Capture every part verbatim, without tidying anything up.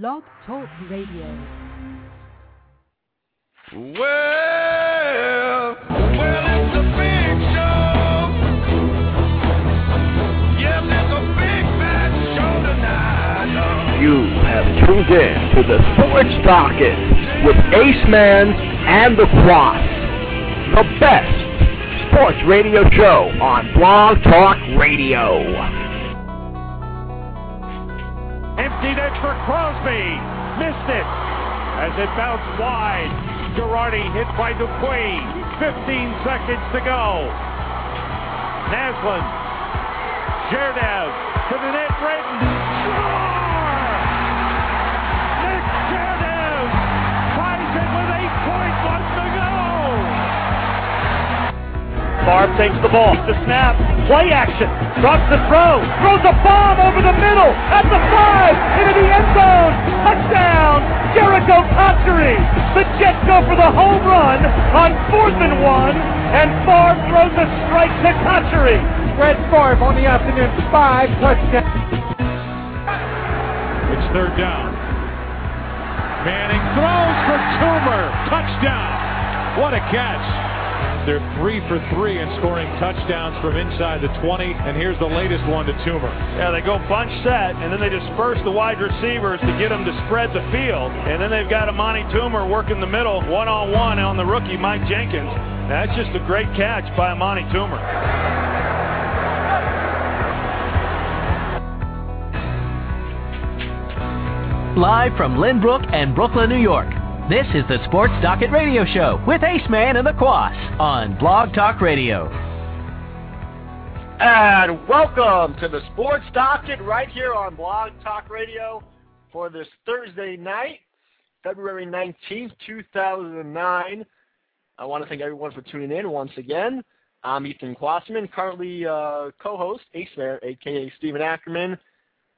Blog Talk Radio. Well, well, it's a big show. Yeah, there's a big bad show tonight. You have tuned in to the Sports Docket with Ace Man and the Cross, the best sports radio show on Blog Talk Radio. Emptied it for Crosby. Missed it as it bounced wide. Girardi hit by Dupuis. fifteen seconds to go. Naslund. Jordan to the net. Brayton. Score! Nick Jordan ties it with eight point one to go. Farb takes the ball. The snap. Play action. Drops the throw. Throws a bomb over the middle. At the five. Into the end zone. Touchdown. Jerricho Cotchery. The Jets go for the home run on fourth and one. And Farb throws a strike to Cotchery. Brett Farb on the afternoon. Five touchdowns. It's third down. Manning throws for Toomer. Touchdown. What a catch. They're three for three in scoring touchdowns from inside the twenty, and here's the latest one to Toomer. Yeah, they go bunch set, and then they disperse the wide receivers to get them to spread the field, and then they've got Amani Toomer working the middle, one-on-one on the rookie, Mike Jenkins. That's just a great catch by Amani Toomer. Live from Lynbrook and Brooklyn, New York, this is the Sports Docket Radio Show with Ace Man and the Quas on Blog Talk Radio. And welcome to the Sports Docket right here on Blog Talk Radio for this Thursday night, February nineteenth, two thousand nine. I want to thank everyone for tuning in once again. I'm Ethan Quasman, currently uh, co-host, Ace Man, a k a. Stephen Ackerman,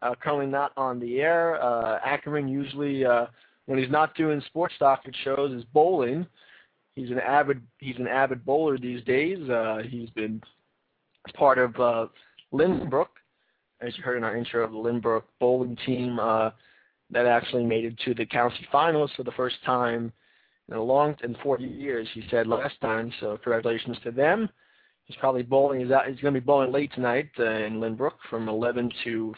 uh, currently not on the air. Uh, Ackerman usually... Uh, When he's not doing sports docket shows, is bowling. He's an avid he's an avid bowler these days. Uh, he's been part of uh, Lynbrook, as you heard in our intro, of the Lynbrook bowling team uh, that actually made it to the county finals for the first time in a long in forty years. He said last time, so congratulations to them. He's probably bowling. He's out. He's going to be bowling late tonight uh, in Lynbrook from eleven to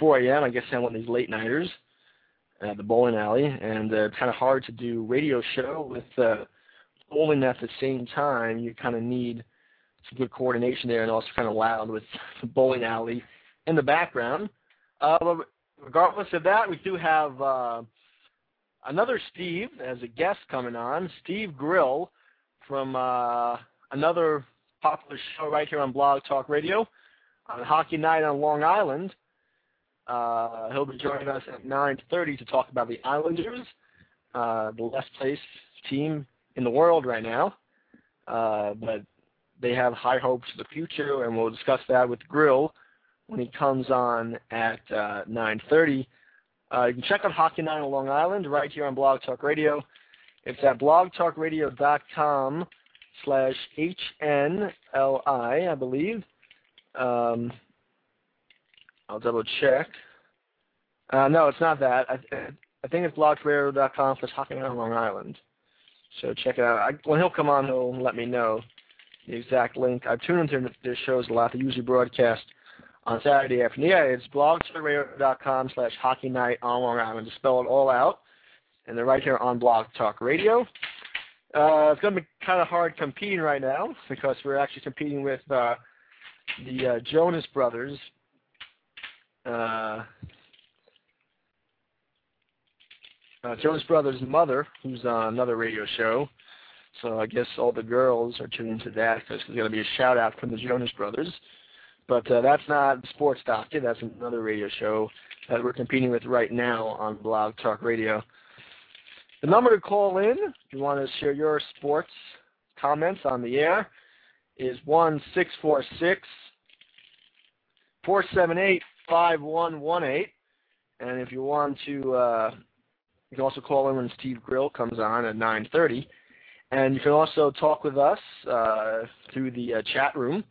four a.m. I guess that's one of these late nighters. Uh, the bowling alley, and uh, it's kind of hard to do radio show with uh, bowling at the same time. You kind of need some good coordination there, and also kind of loud with the bowling alley in the background. Uh, but regardless of that, we do have uh, another Steve as a guest coming on, Steve Grill from uh, another popular show right here on Blog Talk Radio on Hockey Night on Long Island. Uh, he'll be joining us at nine thirty to talk about the Islanders, uh, the last-place team in the world right now. Uh, but they have high hopes for the future, and we'll discuss that with Grill when he comes on at uh, nine thirty. Uh, you can check out Hockey Night on Long Island right here on Blog Talk Radio. It's at blogtalkradio.com slash H N L I, I believe. Um I'll double-check. Uh, no, it's not that. I, th- I think it's blogtalkradio dot com for Hockey Night on Long Island. So check it out. I, when he'll come on, he'll let me know the exact link. I've tuned into their shows a lot. They usually broadcast on Saturday afternoon. Yeah, it's blogtalkradio dot com slash Hockey Night on Long Island. Just spell it all out. And they're right here on Blog Talk Radio. Uh, it's going to be kind of hard competing right now because we're actually competing with uh, the uh, Jonas Brothers. Uh, uh, Jonas Brothers' mother, who's on another radio show. So I guess all the girls are tuned into that because there's going to be a shout-out from the Jonas Brothers. But uh, that's not Sports Doctor. That's another radio show that we're competing with right now on Blog Talk Radio. The number to call in, if you want to share your sports comments on the air, is one six four six, four seven eight, five one one eight, and if you want to, uh, you can also call in when Steve Grill comes on at nine thirty, and you can also talk with us uh, through the uh, chat room.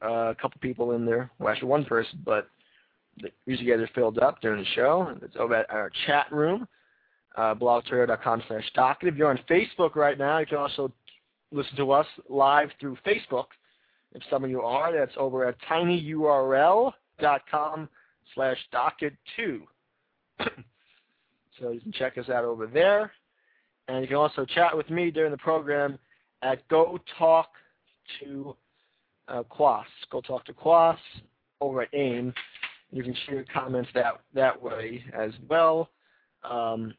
Uh, a couple people in there, well, actually one person, but the, usually get it filled up during the show. It's over at our chat room, uh, blog talk radio dot com slash docket. If you're on Facebook right now, you can also listen to us live through Facebook. If some of you are, that's over at tiny U R L dot com slash docket two. So you can check us out over there. And you can also chat with me during the program at Go Talk to uh, Quas. Go Talk to Quas over at A I M. You can share your comments that, that way as well. Um,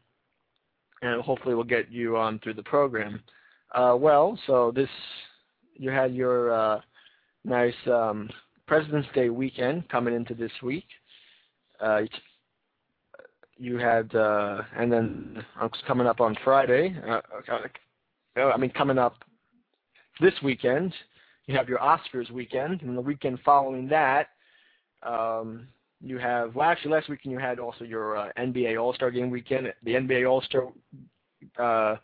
and hopefully we'll get you on through the program. Uh, well, so this, you had your uh, nice um, President's Day weekend coming into this week. Uh, you had, uh, and then coming up on Friday, uh, I mean coming up this weekend, you have your Oscars weekend, and the weekend following that, um, you have, well actually last weekend you had also your uh, N B A All-Star Game weekend. The N B A All-Star uh,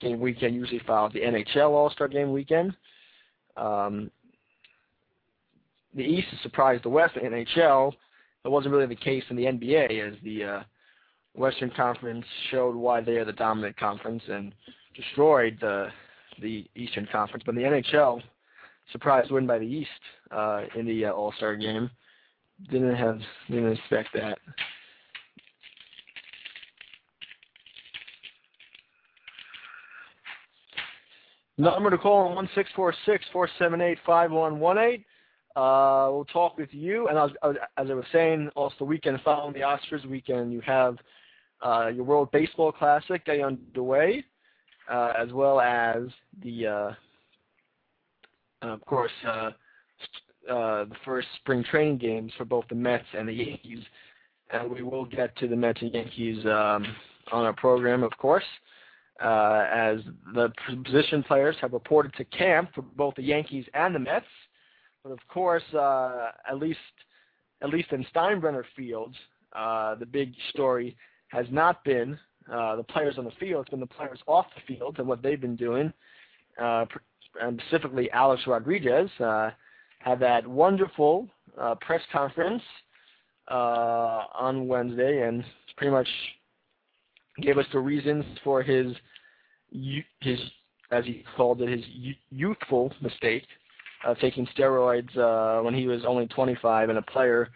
Game weekend usually follows the N H L All-Star Game weekend. Um, the East has surprised the West, the N H L. That wasn't really the case in the N B A, as the uh, Western Conference showed why they are the dominant conference and destroyed the the Eastern Conference. But the N H L, surprised win by the East uh, in the uh, All-Star Game. Didn't have didn't expect that. Number to call on one six four six, four seven eight, five one one eight. Uh, we'll talk with you. And as, as I was saying, also the weekend following the Oscars weekend, you have uh, your World Baseball Classic getting underway, uh, as well as the, uh, of course, uh, uh, the first spring training games for both the Mets and the Yankees. And we will get to the Mets and Yankees um, on our program, of course. Uh, as the position players have reported to camp for both the Yankees and the Mets. But, of course, uh, at least at least in Steinbrenner Field, uh, the big story has not been uh, the players on the field. It's been the players off the field and what they've been doing, uh, and specifically Alex Rodriguez uh, had that wonderful uh, press conference uh, on Wednesday and pretty much gave us the reasons for his, his as he called it, his youthful mistake of taking steroids uh, when he was only twenty-five and a player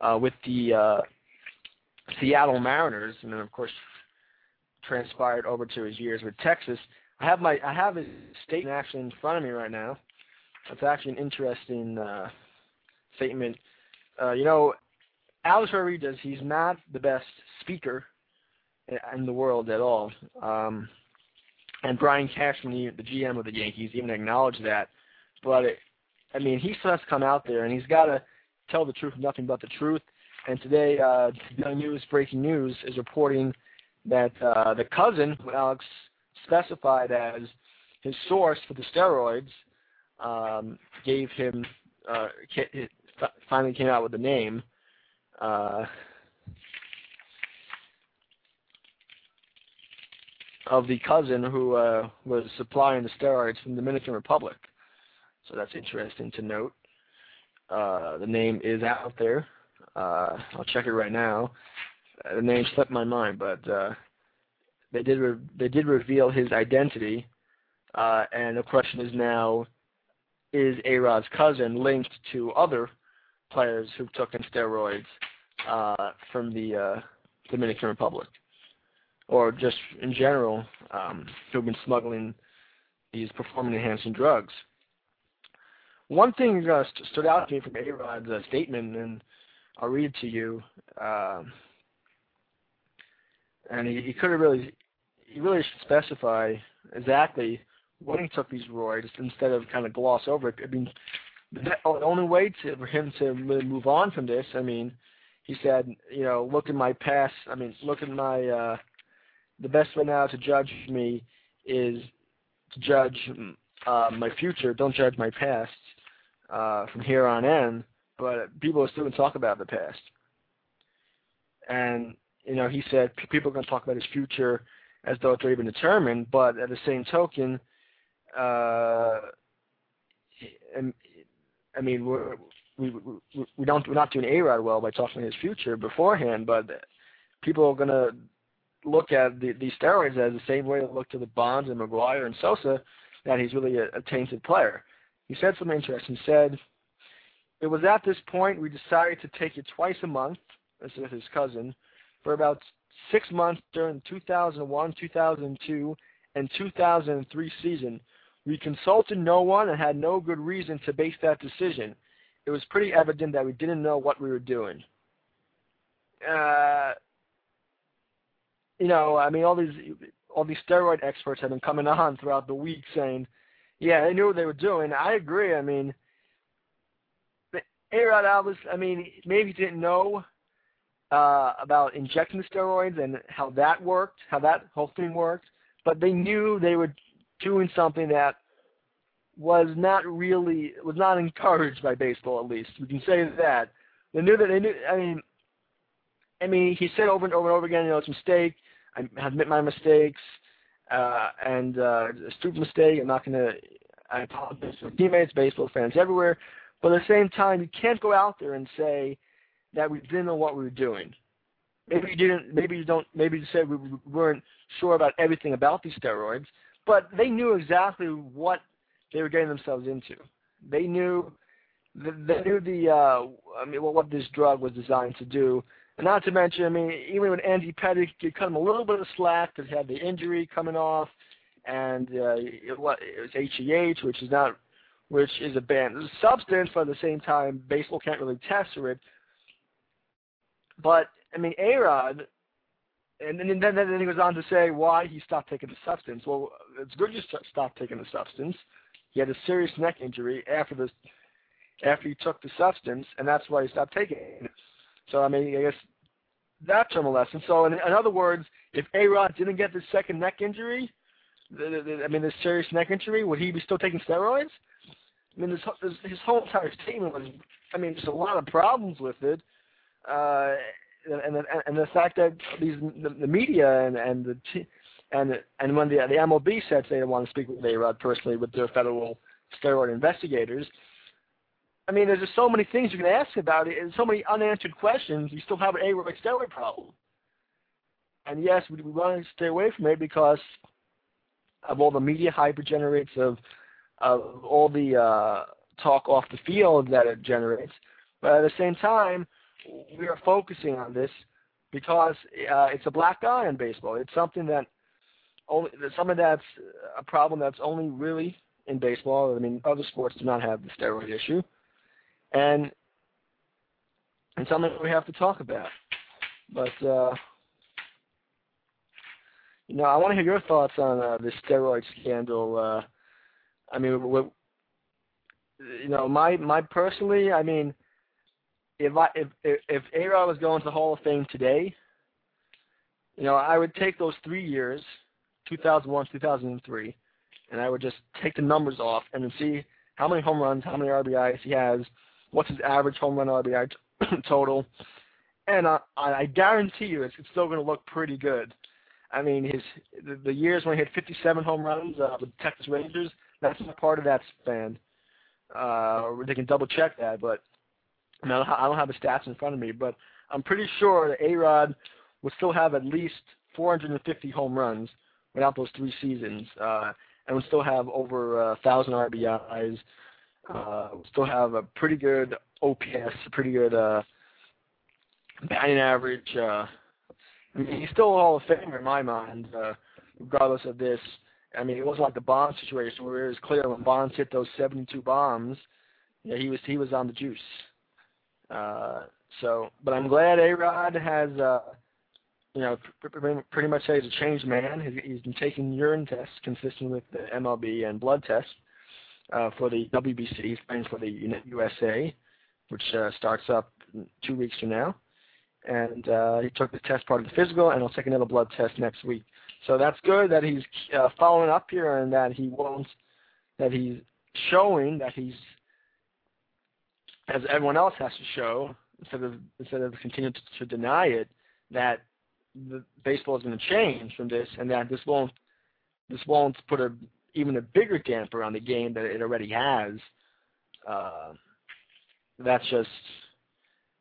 uh, with the uh, Seattle Mariners, and then of course transpired over to his years with Texas. I have my I have his statement actually in front of me right now. It's actually an interesting uh, statement. Uh, you know, Alex Rodriguez, he's not the best speaker in the world at all. Um, and Brian Cashman, the G M of the Yankees, even acknowledged that. But, it, I mean, he still has to come out there, and he's got to tell the truth, nothing but the truth. And today, uh, news, breaking news, is reporting that uh, the cousin, who Alex specified as his source for the steroids, um, gave him, uh, finally came out with the name, uh, of the cousin who uh, was supplying the steroids from the Dominican Republic. So that's interesting to note. Uh, the name is out there. Uh, I'll check it right now. Uh, the name slipped my mind, but uh, they did re- they did reveal his identity. Uh, and the question is now, is A-Rod's cousin linked to other players who took in steroids uh, from the uh, Dominican Republic? Or just in general, um, who've been smuggling these performance-enhancing drugs. One thing uh, st- stood out to me from A-Rod's uh, statement, and I'll read it to you. Uh, and he, he could have really, he really should specify exactly when he took these roids instead of kind of gloss over it. I mean, the only way to, for him to really move on from this, I mean, he said, you know, look at my past. I mean, look at my. Uh, The best way now to judge me is to judge uh, my future. Don't judge my past uh, from here on in. But people are still going to talk about the past. And, you know, he said people are going to talk about his future as though they're even determined. But at the same token, uh, I mean, we're, we we, we don't we're not doing A-Rod well by talking his future beforehand, but people are gonna look at the, these steroids as the same way they look to the Bonds and Maguire and Sosa, that he's really a, a tainted player. He said something interesting. He said, "It was at this point we decided to take it twice a month," this is his cousin, "for about six months during two thousand one, two thousand two, and two thousand three season. We consulted no one and had no good reason to base that decision. It was pretty evident that we didn't know what we were doing." Uh, you know, I mean, all these all these steroid experts have been coming on throughout the week saying, yeah, they knew what they were doing. I agree. I mean, A-Rod Alves, I mean, maybe didn't know uh, about injecting steroids and how that worked, how that whole thing worked, but they knew they were doing something that was not really, was not encouraged by baseball, at least. We can say that. They knew that they knew, I mean, I mean, he said over and over and over again, you know, it's a mistake. I admit my mistakes, uh, and uh, a stupid mistake. I'm not going to, I apologize for teammates, baseball fans everywhere. But at the same time, you can't go out there and say that we didn't know what we were doing. Maybe you didn't, maybe you don't, maybe you said we weren't sure about everything about these steroids, but they knew exactly what they were getting themselves into. They knew, they knew the, uh, I mean, what this drug was designed to do. And not to mention, I mean, even when Andy Pettit, you cut him a little bit of slack because he had the injury coming off, and uh, it, was, it was H E H, which is not, which is a banned substance, but at the same time, baseball can't really test for it. But I mean, A-Rod, and then then, then he goes on to say why he stopped taking the substance. Well, it's good you st- stopped taking the substance. He had a serious neck injury after the after he took the substance, and that's why he stopped taking it. So I mean, I guess that's a lesson. So in, in other words, if A-Rod didn't get this second neck injury, the, the, the, I mean, this serious neck injury, would he be still taking steroids? I mean, this, this, his whole entire statement was, I mean, there's a lot of problems with it, uh, and, and and the fact that these the, the media and and the and and when the the M L B said they didn't want to speak with A-Rod personally with their federal steroid investigators. I mean, there's just so many things you can ask about it, and so many unanswered questions. You still have an A-Rod steroid problem. And yes, we, we want to stay away from it because of all the media hype it generates, of, of all the uh, talk off the field that it generates. But at the same time, we are focusing on this because uh, it's a black eye in baseball. It's something that only, something that's a problem that's only really in baseball. I mean, other sports do not have the steroid issue. And and something we have to talk about. But, uh, you know, I want to hear your thoughts on uh, this steroid scandal. Uh, I mean, what, you know, my my personally, I mean, if I if if A-Rod was going to the Hall of Fame today, you know, I would take those three years, two thousand one, two thousand three, and I would just take the numbers off and then see how many home runs, how many R B Is he has, what's his average home run R B I t- total? And I, I guarantee you it's, it's still going to look pretty good. I mean, his the, the years when he had fifty-seven home runs uh, with the Texas Rangers, that's not part of that span. Uh, they can double-check that, but I, mean, I, don't ha- I don't have the stats in front of me. But I'm pretty sure that A-Rod would still have at least four hundred fifty home runs without those three seasons uh, and would still have over uh, one thousand R B Is. Uh, still have a pretty good O P S, a pretty good uh, batting average. Uh, I mean, he's still a Hall of Famer in my mind, uh, regardless of this. I mean, it wasn't like the Bonds situation where it was clear when Bonds hit those seventy-two bombs, yeah, he was he was on the juice. Uh, so, but I'm glad A-Rod has, uh, you know, pretty much said he's a changed man. He's, he's been taking urine tests consistent with the M L B and blood tests. Uh, for the W B C, he's playing for the U S A, which uh, starts up two weeks from now. And uh, he took the test part of the physical, and he'll take another blood test next week. So that's good that he's uh, following up here and that he won't, that he's showing that he's, as everyone else has to show, instead of instead of continuing to, to deny it, that the baseball is going to change from this, and that this won't this won't put a even a bigger damper on the game that it already has, uh, that's just,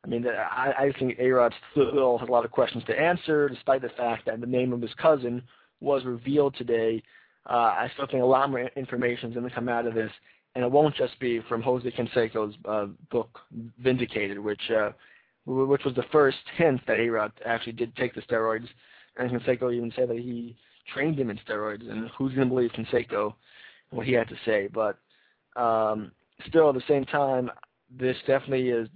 I mean, I, I think A-Rod still has a lot of questions to answer, despite the fact that the name of his cousin was revealed today. Uh, I still think a lot more information is going to come out of this, and it won't just be from Jose Canseco's uh, book, Vindicated, which uh, which was the first hint that A-Rod actually did take the steroids, and Canseco even said that he trained him in steroids, and who's going to believe Canseco and what he had to say? But um, still, at the same time, this definitely is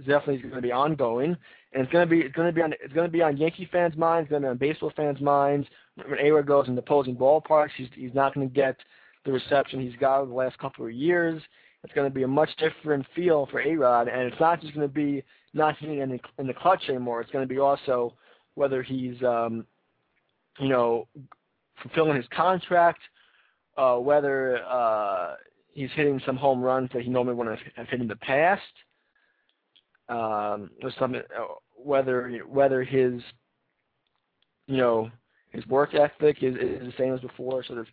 definitely is going to be ongoing, and it's going to be it's going to be on it's going to be on Yankee fans' minds, it's going to be on baseball fans' minds. When A-Rod goes in opposing ballparks, he's he's not going to get the reception he's got over the last couple of years. It's going to be a much different feel for A-Rod, and it's not just going to be not hitting in the, in the clutch anymore. It's going to be also whether he's um, you know fulfilling his contract, uh, whether uh, he's hitting some home runs that he normally wouldn't have hit in the past. Um, or something, whether whether his, you know, his work ethic is, is the same as before. So there's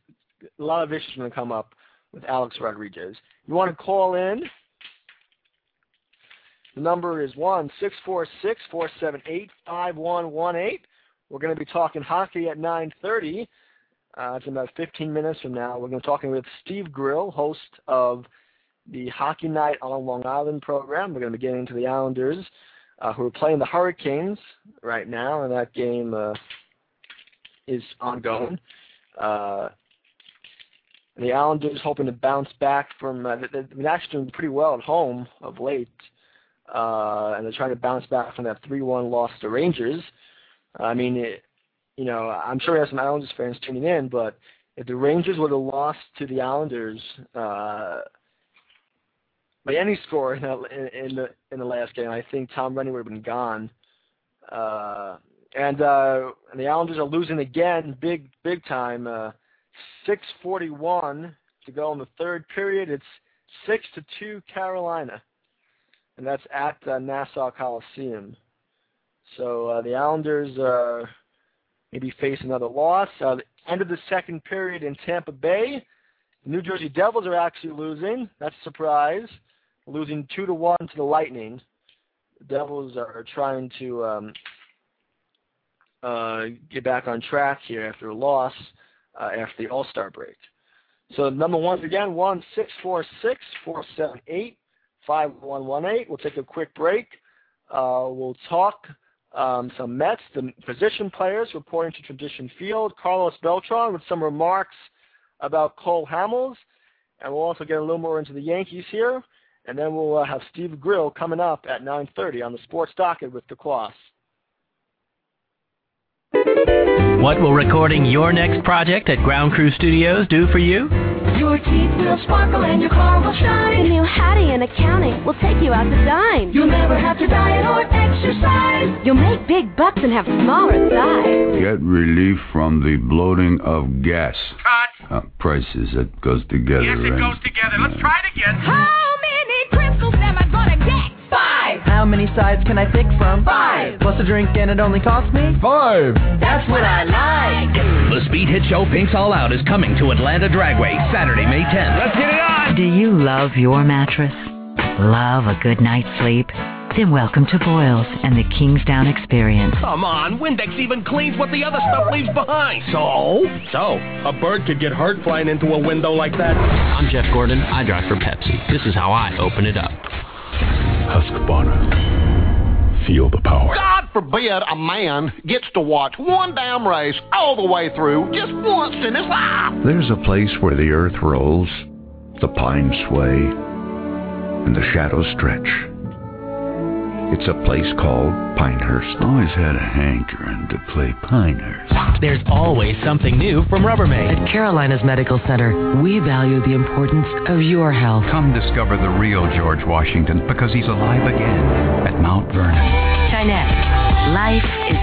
a lot of issues going to come up with Alex Rodriguez. You want to call in? The number is one six four six, four seven eight, five one one eight. We're going to be talking hockey at nine thirty. Uh, it's about fifteen minutes from now. We're going to be talking with Steve Grill, host of the Hockey Night on Long Island program. We're going to be getting into the Islanders, uh, who are playing the Hurricanes right now, and that game uh, is ongoing. Uh, the Islanders hoping to bounce back from uh, – they've been actually doing pretty well at home of late, uh, and they're trying to bounce back from that three one loss to Rangers. I mean it, you know, I'm sure we have some Islanders fans tuning in, but if the Rangers would have lost to the Islanders uh, by any score in, in, in, the, in the last game, I think Tom Redding would have been gone. Uh, and, uh, and the Islanders are losing again, big big time. Uh, six forty-one to go in the third period. It's six to two Carolina, and that's at uh, Nassau Coliseum. So uh, the Islanders are. Uh, Maybe face another loss. Uh, the end of the second period in Tampa Bay, the New Jersey Devils are actually losing. That's a surprise, losing two to one to the Lightning. The Devils are trying to um, uh, get back on track here after a loss uh, after the All-Star break. So number once again, one six four six four seven eight five one one eight. We'll take a quick break. Uh, we'll talk. Um, some Mets, the position players reporting to Tradition Field, Carlos Beltran with some remarks about Cole Hamels, and we'll also get a little more into the Yankees here, and then we'll uh, have Steve Grill coming up at nine thirty on the Sports Docket with DeCloss. What will recording your next project at Ground Crew Studios do for you? Your teeth will sparkle and your car will shine. The new Hattie in accounting will take you out to dine. You'll never have to diet or exercise. You'll make big bucks and have smaller thighs. Get relief from the bloating of gas. Cut. Uh, prices, it goes together. Yes, it and, goes together. Yeah. Let's try it again. How many crystals am I going to get? Five. How many sides can I pick from? Five. Plus a drink and it only costs me? Five. That's what I like. The Speed Hit Show Pinks All Out is coming to Atlanta Dragway Saturday, May tenth. Let's get it on! Do you love your mattress? Love a good night's sleep? Then welcome to Boyle's and the Kingsdown Experience. Come on, Windex even cleans what the other stuff leaves behind. So? So, a bird could get hurt flying into a window like that. I'm Jeff Gordon. I drive for Pepsi. This is how I open it up. Husqvarna. Feel the power. God forbid a man gets to watch one damn race all the way through just once in his life. There's a place where the earth rolls, the pines sway, and the shadows stretch. It's a place called Pinehurst. Always had a hankering to play Pinehurst. There's always something new from Rubbermaid. At Carolina's Medical Center, we value the importance of your health. Come discover the real George Washington because he's alive again at Mount Vernon. Chinette, life is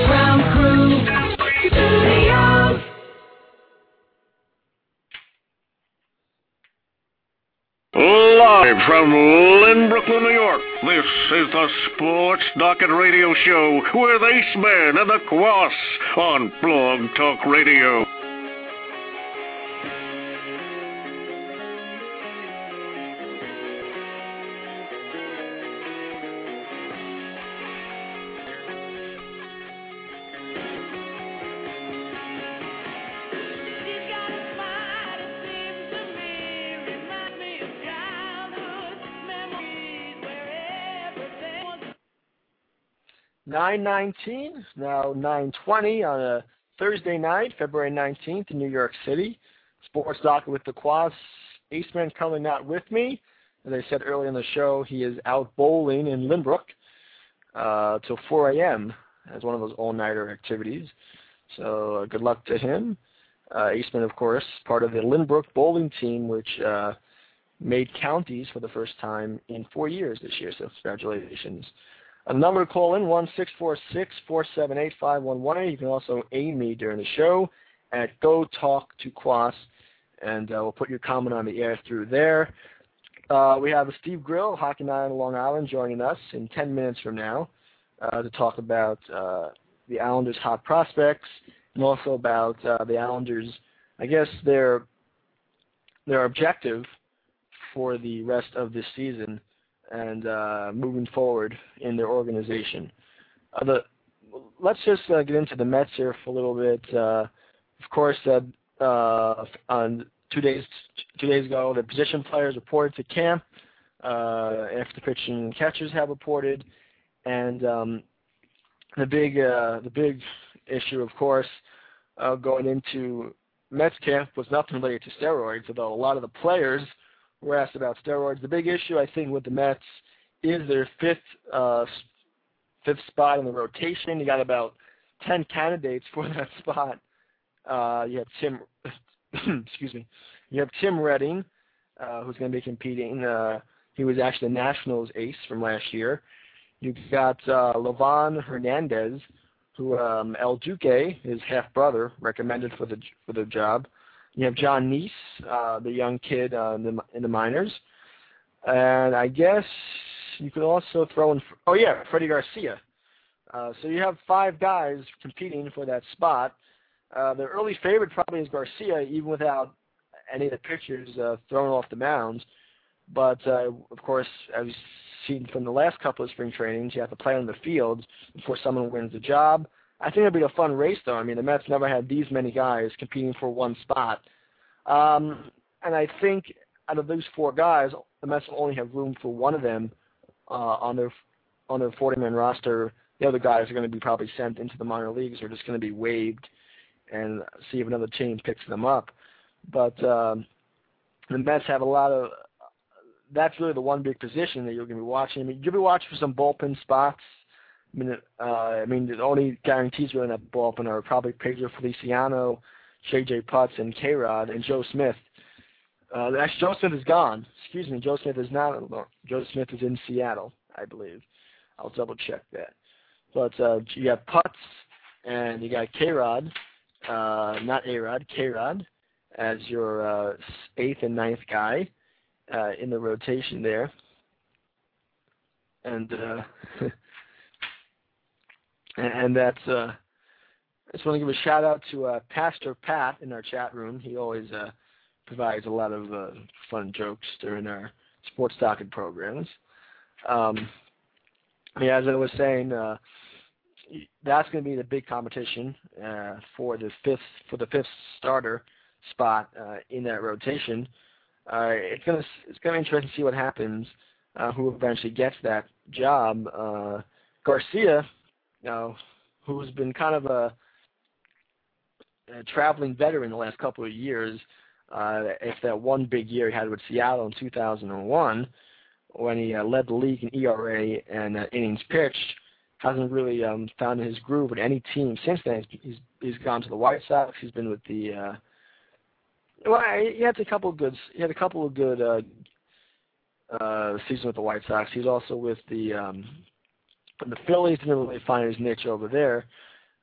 served. Ground Crew Studios. Live from Lynbrook, New York, this is the Sports Docket Radio Show with Ace Man and the Quass on Blog Talk Radio. nine nineteen, now nine twenty on a Thursday night, February nineteenth in New York City. Sports Doc with the Quas. Eastman currently not with me. As I said earlier in the show, he is out bowling in Lynbrook uh, till four a.m. as one of those all-nighter activities. So uh, good luck to him. Uh, Eastman, of course, part of the Lynbrook bowling team, which uh, made counties for the first time in four years this year. So congratulations. A number to call in, one six four six, four seven eight, five one one eight. You can also aim me during the show at Go Talk to Quas, and uh, we'll put your comment on the air through there. Uh, we have Steve Grill, Hockey Night on Long Island, joining us in ten minutes from now uh, to talk about uh, the Islanders' hot prospects and also about uh, the Islanders, I guess, their their objective for the rest of this season and uh, moving forward in their organization. Uh, the, let's just uh, get into the Mets here for a little bit. Uh, of course, uh, uh, on two days two days ago, the position players reported to camp uh, after the pitching and catchers have reported. And um, the big uh, the big issue, of course, uh, going into Mets camp was nothing related to steroids, although a lot of the players were asked about steroids. The big issue, I think, with the Mets is their fifth uh, fifth spot in the rotation. You got about ten candidates for that spot. Uh, you have Tim, excuse me, you have Tim Redding, uh, who's going to be competing. Uh, he was actually the Nationals ace from last year. You've got uh, Lovan Hernandez, who um, El Duque, his half brother, recommended for the for the job. You have John Neese, uh, the young kid uh, in, the, in the minors. And I guess you could also throw in, oh, yeah, Freddie Garcia. Uh, so you have five guys competing for that spot. Uh, the early favorite probably is Garcia, even without any of the pitchers uh, thrown off the mound. But, uh, of course, as we've seen from the last couple of spring trainings, you have to play on the field before someone wins the job. I think it'll be a fun race, though. I mean, the Mets never had these many guys competing for one spot. Um, and I think out of those four guys, the Mets will only have room for one of them uh, on their on their forty-man roster. The other guys are going to be probably sent into the minor leagues or just going to be waived and see if another team picks them up. But um, the Mets have a lot of – that's really the one big position that you're going to be watching. I mean, you'll be watching for some bullpen spots. I mean, uh, I mean, the only guarantees really in that bullpen are probably Pedro Feliciano, J J. Putz, and K-Rod, and Joe Smith. Uh, actually, Joe Smith is gone. Excuse me, Joe Smith is not. Joe Smith is in Seattle, I believe. I'll double check that. But uh, you got Putz, and you got K-Rod, uh, not A-Rod, K-Rod, as your uh, eighth and ninth guy uh, in the rotation there. And. Uh, And that's, uh, I just want to give a shout out to uh, Pastor Pat in our chat room. He always uh, provides a lot of uh, fun jokes during our sports talking programs. Um, yeah, as I was saying, uh, that's going to be the big competition uh, for the fifth for the fifth starter spot uh, in that rotation. Uh, it's going to it's going to be interesting to see what happens, uh, who eventually gets that job. Uh, Garcia. Now, who's been kind of a, a traveling veteran the last couple of years, uh, if that one big year he had with Seattle in two thousand one, when he uh, led the league in E R A and uh, innings pitched, hasn't really um, found his groove with any team since then. He's he's gone to the White Sox. He's been with the uh, well, he had a couple of good he had a couple of good uh, uh, seasons with the White Sox. He's also with the um, The Phillies didn't really find his niche over there,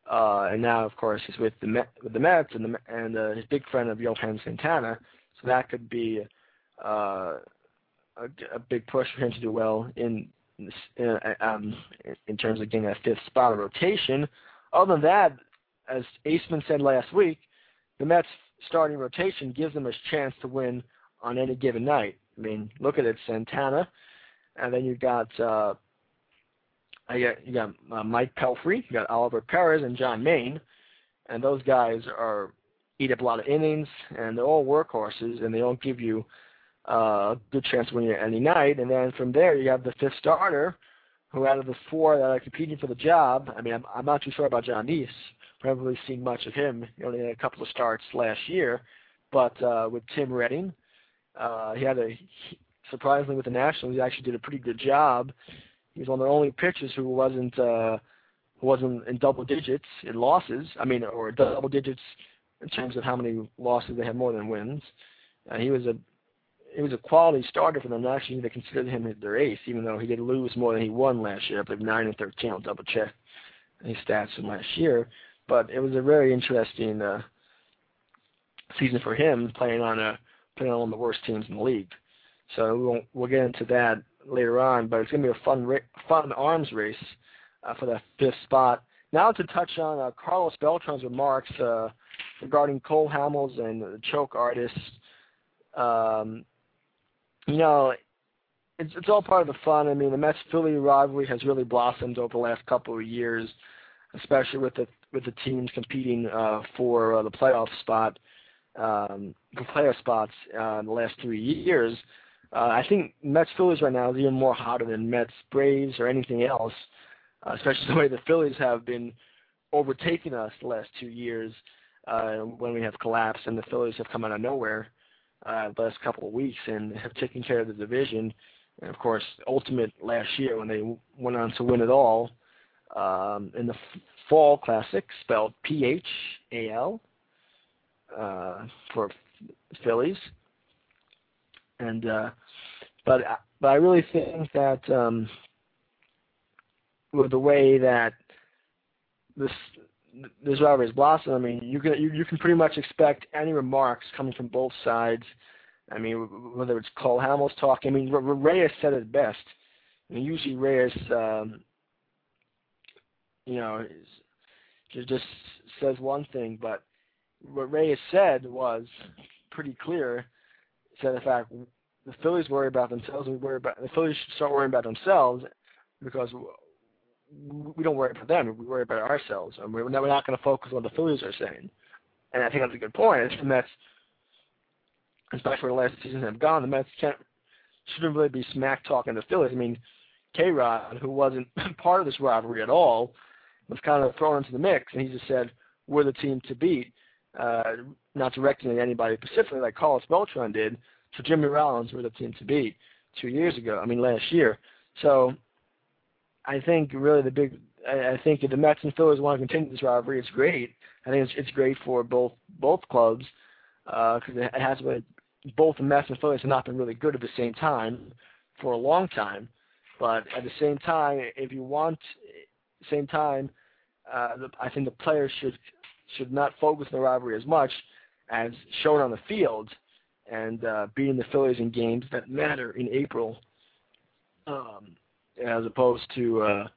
uh, and now, of course, he's with the Met, with the Mets and, the, and uh, his big friend of Johan Santana, so that could be uh, a, a big push for him to do well in in, um, in terms of getting that fifth spot of rotation. Other than that, as Aceman said last week, the Mets' starting rotation gives them a chance to win on any given night. I mean, look at it, Santana, and then you've got uh, – I got, you got uh, Mike Pelfrey, you got Oliver Perez, and John Maine, and those guys are eat up a lot of innings, and they're all workhorses, and they don't give you uh, a good chance to win any night. And then from there, you have the fifth starter, who out of the four that are competing for the job, I mean, I'm, I'm not too sure about John Neese. I haven't really seen much of him. He only had a couple of starts last year. But uh, with Tim Redding, uh, he had a he, surprisingly with the Nationals, he actually did a pretty good job. He was one of the only pitchers who wasn't uh, who wasn't in double digits in losses. I mean, or double digits in terms of how many losses they had more than wins. And he was a He was a quality starter for them. Actually, they considered him their ace, even though he did lose more than he won last year. I believe nine and thirteen. I'll double check his stats from last year. But it was a very interesting uh, season for him, playing on a playing on one of the worst teams in the league. So we won't, we'll get into that later on. But it's going to be a fun ra- fun arms race uh, for that fifth spot. Now to touch on uh, Carlos Beltran's remarks uh, regarding Cole Hamels and the choke artist. Um, You know, it's, it's all part of the fun. I mean, the Mets-Philly rivalry has really blossomed over the last couple of years, especially with the with the teams competing uh, for uh, the playoff spot, um, the playoff spots uh, in the last three years. Uh, I think Mets-Phillies right now is even more hotter than Mets-Braves or anything else, uh, especially the way the Phillies have been overtaking us the last two years uh, when we have collapsed and the Phillies have come out of nowhere. Uh, the last couple of weeks and have taken care of the division. And, of course, ultimate last year when they w- went on to win it all um, in the f- Fall Classic, spelled P H A L uh, for Phillies. And uh, but, but I really think that um, with the way that this – this rivalry is blossoming. I mean, you can you, you can pretty much expect any remarks coming from both sides. I mean, whether it's Cole Hamels talking. I mean, R- R- Reyes said it best. I mean, usually Reyes, um, you know, is, just says one thing, but what Reyes said was pretty clear. He said, in fact, the Phillies worry about themselves. And we worry about the Phillies should start worrying about themselves because we don't worry about them. We worry about ourselves. And we're not, we're not going to focus on what the Phillies are saying. And I think that's a good point. The Mets, especially where the last season have gone, the Mets can't, shouldn't really be smack-talking the Phillies. I mean, K-Rod, who wasn't part of this rivalry at all, was kind of thrown into the mix, and he just said, we're the team to beat, uh, not directing at anybody specifically like Carlos Beltran did. So Jimmy Rollins, we're the team to beat two years ago, I mean last year. So I think really the big – I think if the Mets and Phillies want to continue this rivalry, it's great. I think it's, it's great for both both clubs because uh, it has been – both the Mets and Phillies have not been really good at the same time for a long time. But at the same time, if you want – same time, uh, the, I think the players should should not focus on the rivalry as much as shown on the field and uh, beating the Phillies in games that matter in April. Um as opposed to uh,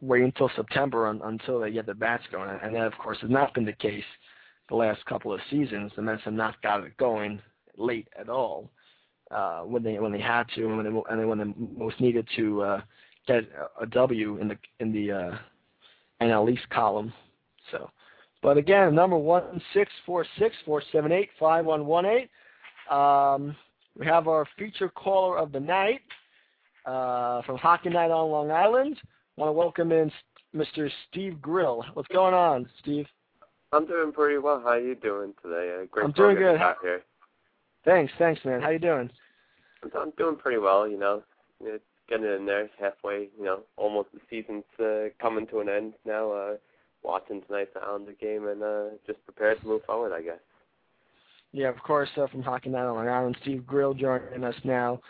waiting until September un- until they get the bats going. And that, of course, has not been the case the last couple of seasons. The Mets have not got it going late at all uh, when they when they had to and when they, and when they most needed to uh, get a W in the in the uh, N L East column. So, but again, number one six four six four seven eight five one one eight. We have our feature caller of the night. Uh, from Hockey Night on Long Island. I want to welcome in Mister Steve Grill. What's going on, Steve? I'm doing pretty well. How are you doing today? Uh, great I'm doing good. Out here. Thanks, thanks, man. How you doing? I'm, I'm doing pretty well, you know. It's getting in there halfway, you know, almost the season's uh, coming to an end now. Uh, watching tonight's Islander game and uh, just prepared to move forward, I guess. Yeah, of course, uh, from Hockey Night on Long Island, Steve Grill joining us now.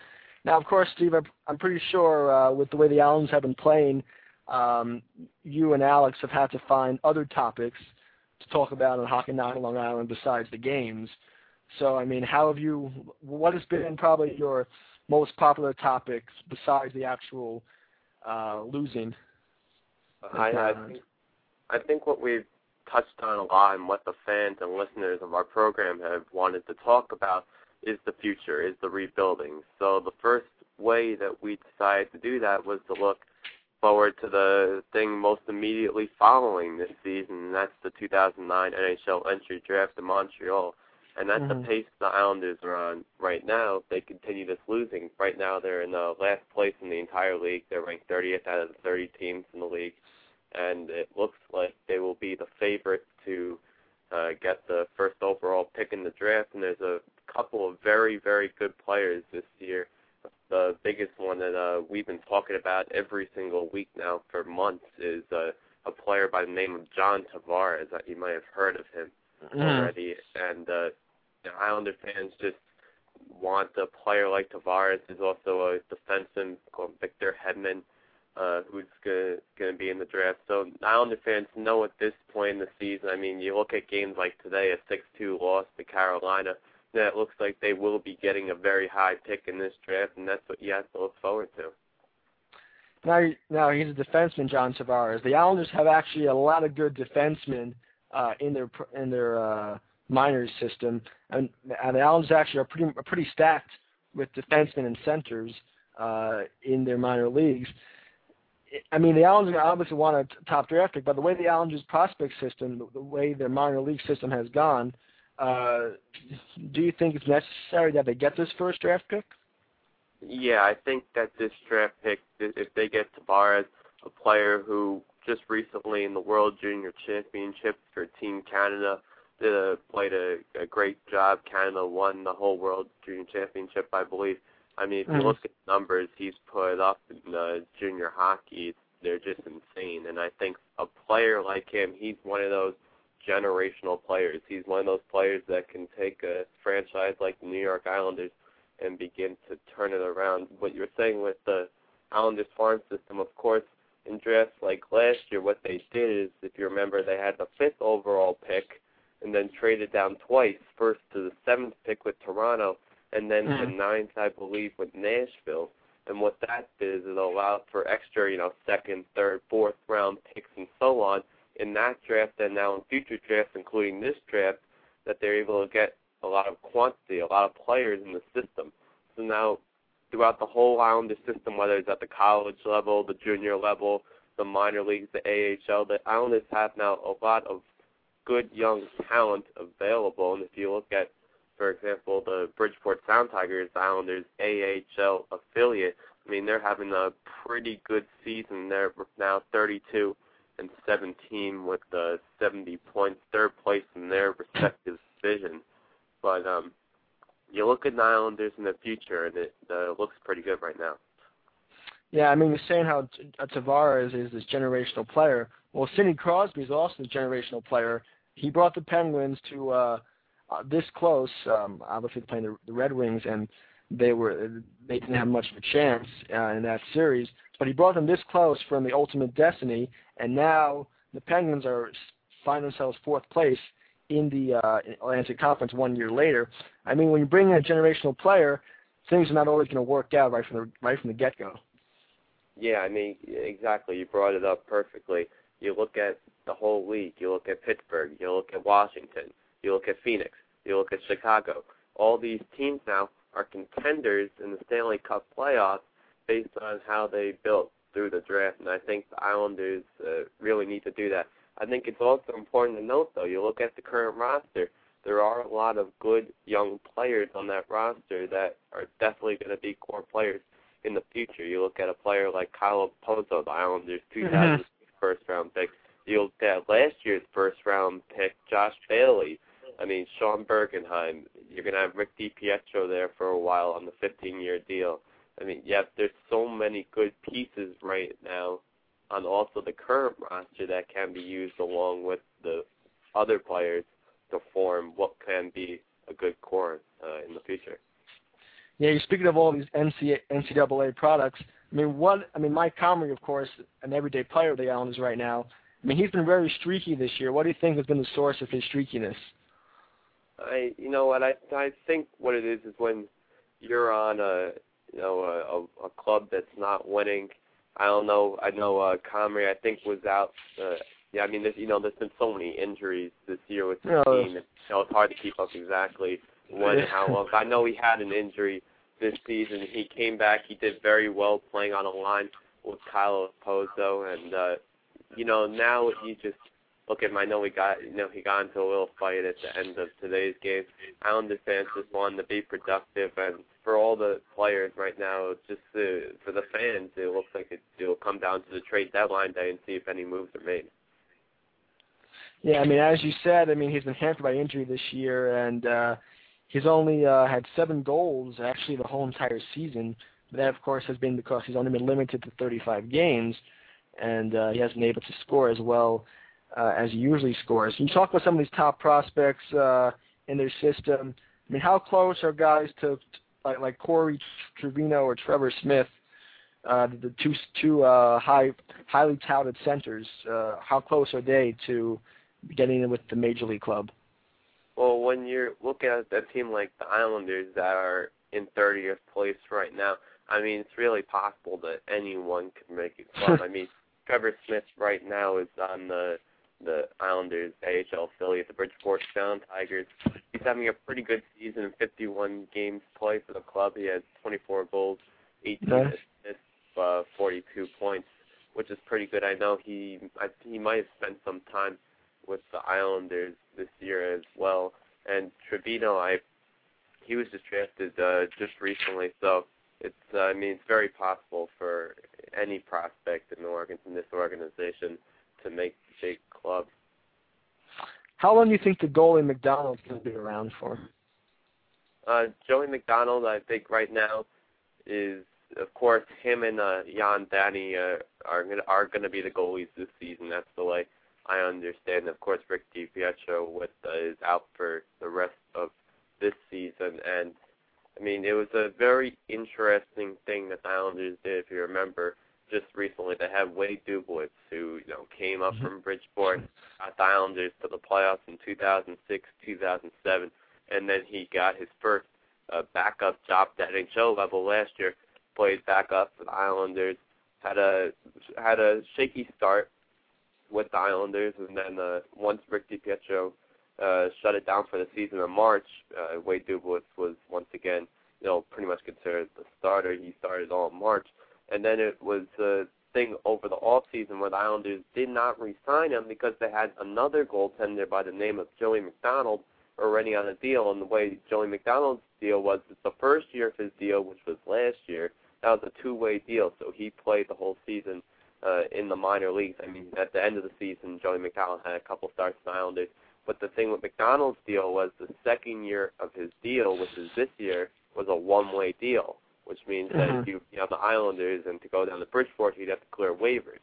Now, of course, Steve, I'm pretty sure uh, with the way the Islanders have been playing, um, you and Alex have had to find other topics to talk about on Hockey Night on Long Island besides the games. So, I mean, how have you – what has been probably your most popular topics besides the actual uh, losing? I, I, think, I think what we've touched on a lot and what the fans and listeners of our program have wanted to talk about is the future, is the rebuilding. So the first way that we decided to do that was to look forward to the thing most immediately following this season, and that's the two thousand nine N H L entry draft in Montreal. And that's mm-hmm. the pace the Islanders are on right now. They continue this losing. Right now they're in the last place in the entire league. They're ranked thirtieth out of the thirty teams in the league. And it looks like they will be the favorite to uh, get the first overall pick in the draft. And there's a couple of very, very good players this year. The biggest one that uh, we've been talking about every single week now for months is uh, a player by the name of John Tavares. You might have heard of him mm-hmm. already. And uh, the Islander fans just want a player like Tavares. There's also a defenseman called Victor Hedman uh, who's going to be in the draft. So Islander fans know at this point in the season, I mean, you look at games like today, a six two loss to Carolina. That it looks like they will be getting a very high pick in this draft, and that's what you have to look forward to. Now, now he's a defenseman, John Tavares. The Islanders have actually a lot of good defensemen uh, in their in their uh, minors system, and, and the Islanders actually are pretty are pretty stacked with defensemen and centers uh, in their minor leagues. I mean, the Islanders obviously want a top draft pick, but the way the Islanders prospect system, the way their minor league system has gone. Uh, do you think it's necessary that they get this first draft pick? Yeah, I think that this draft pick, if they get Tavares, a player who just recently in the World Junior Championship for Team Canada did a, played a, a great job. Canada won the whole World Junior Championship, I believe. I mean, if you mm-hmm. look at the numbers he's put up in uh, junior hockey, they're just insane. And I think a player like him, he's one of those generational players. He's one of those players that can take a franchise like the New York Islanders and begin to turn it around. What you're saying with the Islanders farm system, of course, in drafts like last year, what they did is, if you remember, they had the fifth overall pick and then traded down twice, first to the seventh pick with Toronto and then mm-hmm. the ninth, I believe, with Nashville. And what that did is it allowed for extra, you know, second, third, fourth round picks and so on in that draft and now in future drafts, including this draft, that they're able to get a lot of quantity, a lot of players in the system. So now throughout the whole Islander system, whether it's at the college level, the junior level, the minor leagues, the A H L, the Islanders have now a lot of good young talent available. And if you look at, for example, the Bridgeport Sound Tigers, the Islanders' A H L affiliate, I mean, they're having a pretty good season. They're now thirty-two and seventeen with the uh, seventy points, third place in their respective division. But um, you look at the Islanders in the future, and it uh, looks pretty good right now. Yeah, I mean, you're saying how t- Tavares is this generational player. Well, Sidney Crosby is also a generational player. He brought the Penguins to uh, uh, this close, um, obviously playing the, the Red Wings, and they were they didn't have much of a chance uh, in that series. But he brought them this close from the ultimate destiny, and now the Penguins are find themselves fourth place in the uh, Atlantic Conference one year later. I mean, when you bring in a generational player, things are not always going to work out right from the right from the get-go. Yeah, I mean, exactly. You brought it up perfectly. You look at the whole league. You look at Pittsburgh. You look at Washington. You look at Phoenix. You look at Chicago. All these teams now are contenders in the Stanley Cup playoffs based on how they built through the draft, and I think the Islanders uh, really need to do that. I think it's also important to note, though, you look at the current roster, there are a lot of good young players on that roster that are definitely going to be core players in the future. You look at a player like Kyle Poso, the Islanders' two thousand six mm-hmm. first-round pick. You look at last year's first-round pick, Josh Bailey. I mean, Sean Bergenheim. You're going to have Rick DiPietro there for a while on the fifteen-year deal. I mean, yeah, there's so many good pieces right now on also the current roster that can be used along with the other players to form what can be a good core uh, in the future. Yeah, you're speaking of all these N C double A products. I mean, what? I mean, Mike Comrie, of course, an everyday player of the Islanders right now. I mean, he's been very streaky this year. What do you think has been the source of his streakiness? I, you know what, I, I think what it is is when you're on a – you know, a, a club that's not winning. I don't know. I know uh, Comrie, I think, was out. Uh, yeah, I mean, there's, you know, there's been so many injuries this year with the no. team. And, you know, it's hard to keep up exactly when and how long. I know he had an injury this season. He came back. He did very well playing on a line with Kyle Poso. And, uh, you know, now he just Look at him. I know we got, you know, he got into a little fight at the end of today's game. Islanders fans just wanted to be productive, and for all the players right now, just uh, for the fans, it looks like it, it'll come down to the trade deadline day and see if any moves are made. Yeah, I mean, as you said, I mean, he's been hampered by injury this year, and uh, he's only uh, had seven goals actually the whole entire season. But that, of course, has been because he's only been limited to thirty-five games, and uh, he hasn't been able to score as well Uh, as he usually scores. You talk about some of these top prospects uh, in their system. I mean, how close are guys to, to like, like Corey Trevino or Trevor Smith, uh, the two two uh, high highly touted centers? Uh, how close are they to getting in with the major league club? Well, when you're looking at a team like the Islanders that are in thirtieth place right now, I mean, it's really possible that anyone could make it club. I mean, Trevor Smith right now is on the the Islanders A H L Philly at the Bridgeport Sound Tigers. He's having a pretty good season, fifty-one games played for the club. He has twenty-four goals, eighteen nice. assists, uh, forty-two points, which is pretty good. I know he I, he might have spent some time with the Islanders this year as well. And Trevino, I he was just drafted uh, just recently, so it's uh, I mean it's very possible for any prospect in the organ in this organization to make big club. How long do you think the goalie McDonald's going to be around for? Uh, Joey McDonald, I think right now is, of course, him and uh, Jan Danny uh, are going are going to be the goalies this season. That's the way I understand. Of course, Rick DiPietro with uh, is out for the rest of this season. And I mean, it was a very interesting thing that the Islanders did, if you remember. Just recently, they had Wade Dupuis, who you know came up mm-hmm. from Bridgeport, got the Islanders to the playoffs in two thousand six, two thousand seven, and then he got his first uh, backup job at N H L level last year. Played backup for the Islanders, had a had a shaky start with the Islanders, and then uh, once Rick DiPietro uh, shut it down for the season in March, uh, Wade Dupuis was once again you know pretty much considered the starter. He started all in March. And then it was a thing over the offseason where the Islanders did not re-sign him because they had another goaltender by the name of Joey McDonald already on a deal. And the way Joey McDonald's deal was, it's the first year of his deal, which was last year, that was a two-way deal. So he played the whole season uh, in the minor leagues. I mean, at the end of the season, Joey McDonald had a couple starts in the Islanders. But the thing with McDonald's deal was the second year of his deal, which is this year, was a one-way deal, which means mm-hmm. that you, you know, the Islanders, and to go down to Bridgeport, you'd have to clear waivers.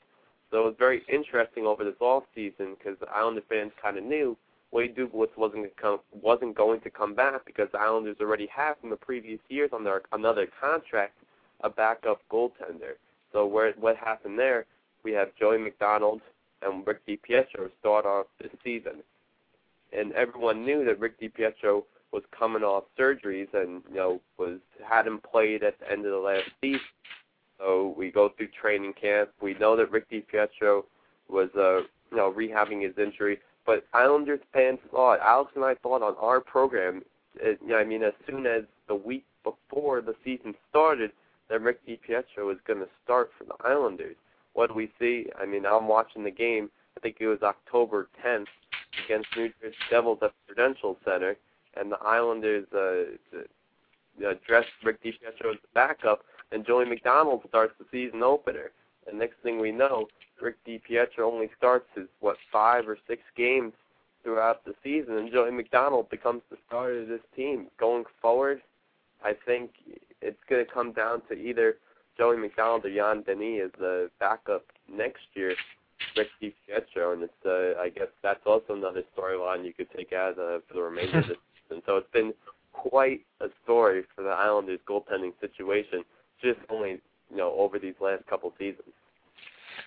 So it was very interesting over this offseason because the Islander fans kind of knew Wade Dupuis wasn't come, wasn't going to come back because the Islanders already had from the previous years on their another contract a backup goaltender. So where what happened there? We have Joey McDonald and Rick DiPietro start off this season, and everyone knew that Rick DiPietro was coming off surgeries and, you know, was hadn't played at the end of the last season. So we go through training camp. We know that Rick DiPietro was, uh, you know, rehabbing his injury. But Islanders fans thought, Alex and I thought on our program, it, you know, I mean, as soon as the week before the season started, that Rick DiPietro was going to start for the Islanders. What do we see? I mean, I'm watching the game. I think it was October tenth against New Jersey Devils at the Prudential Center. And the Islanders uh, you know, dressed Rick DiPietro as the backup, and Joey McDonald starts the season opener. And next thing we know, Rick DiPietro only starts his, what, five or six games throughout the season, and Joey McDonald becomes the starter of this team. Going forward, I think it's going to come down to either Joey McDonald or Jan Denis as the backup next year, Rick DiPietro, and it's, uh, I guess that's also another storyline you could take out uh, for the remainder of this. And so it's been quite a story for the Islanders' goaltending situation, just only you know over these last couple seasons.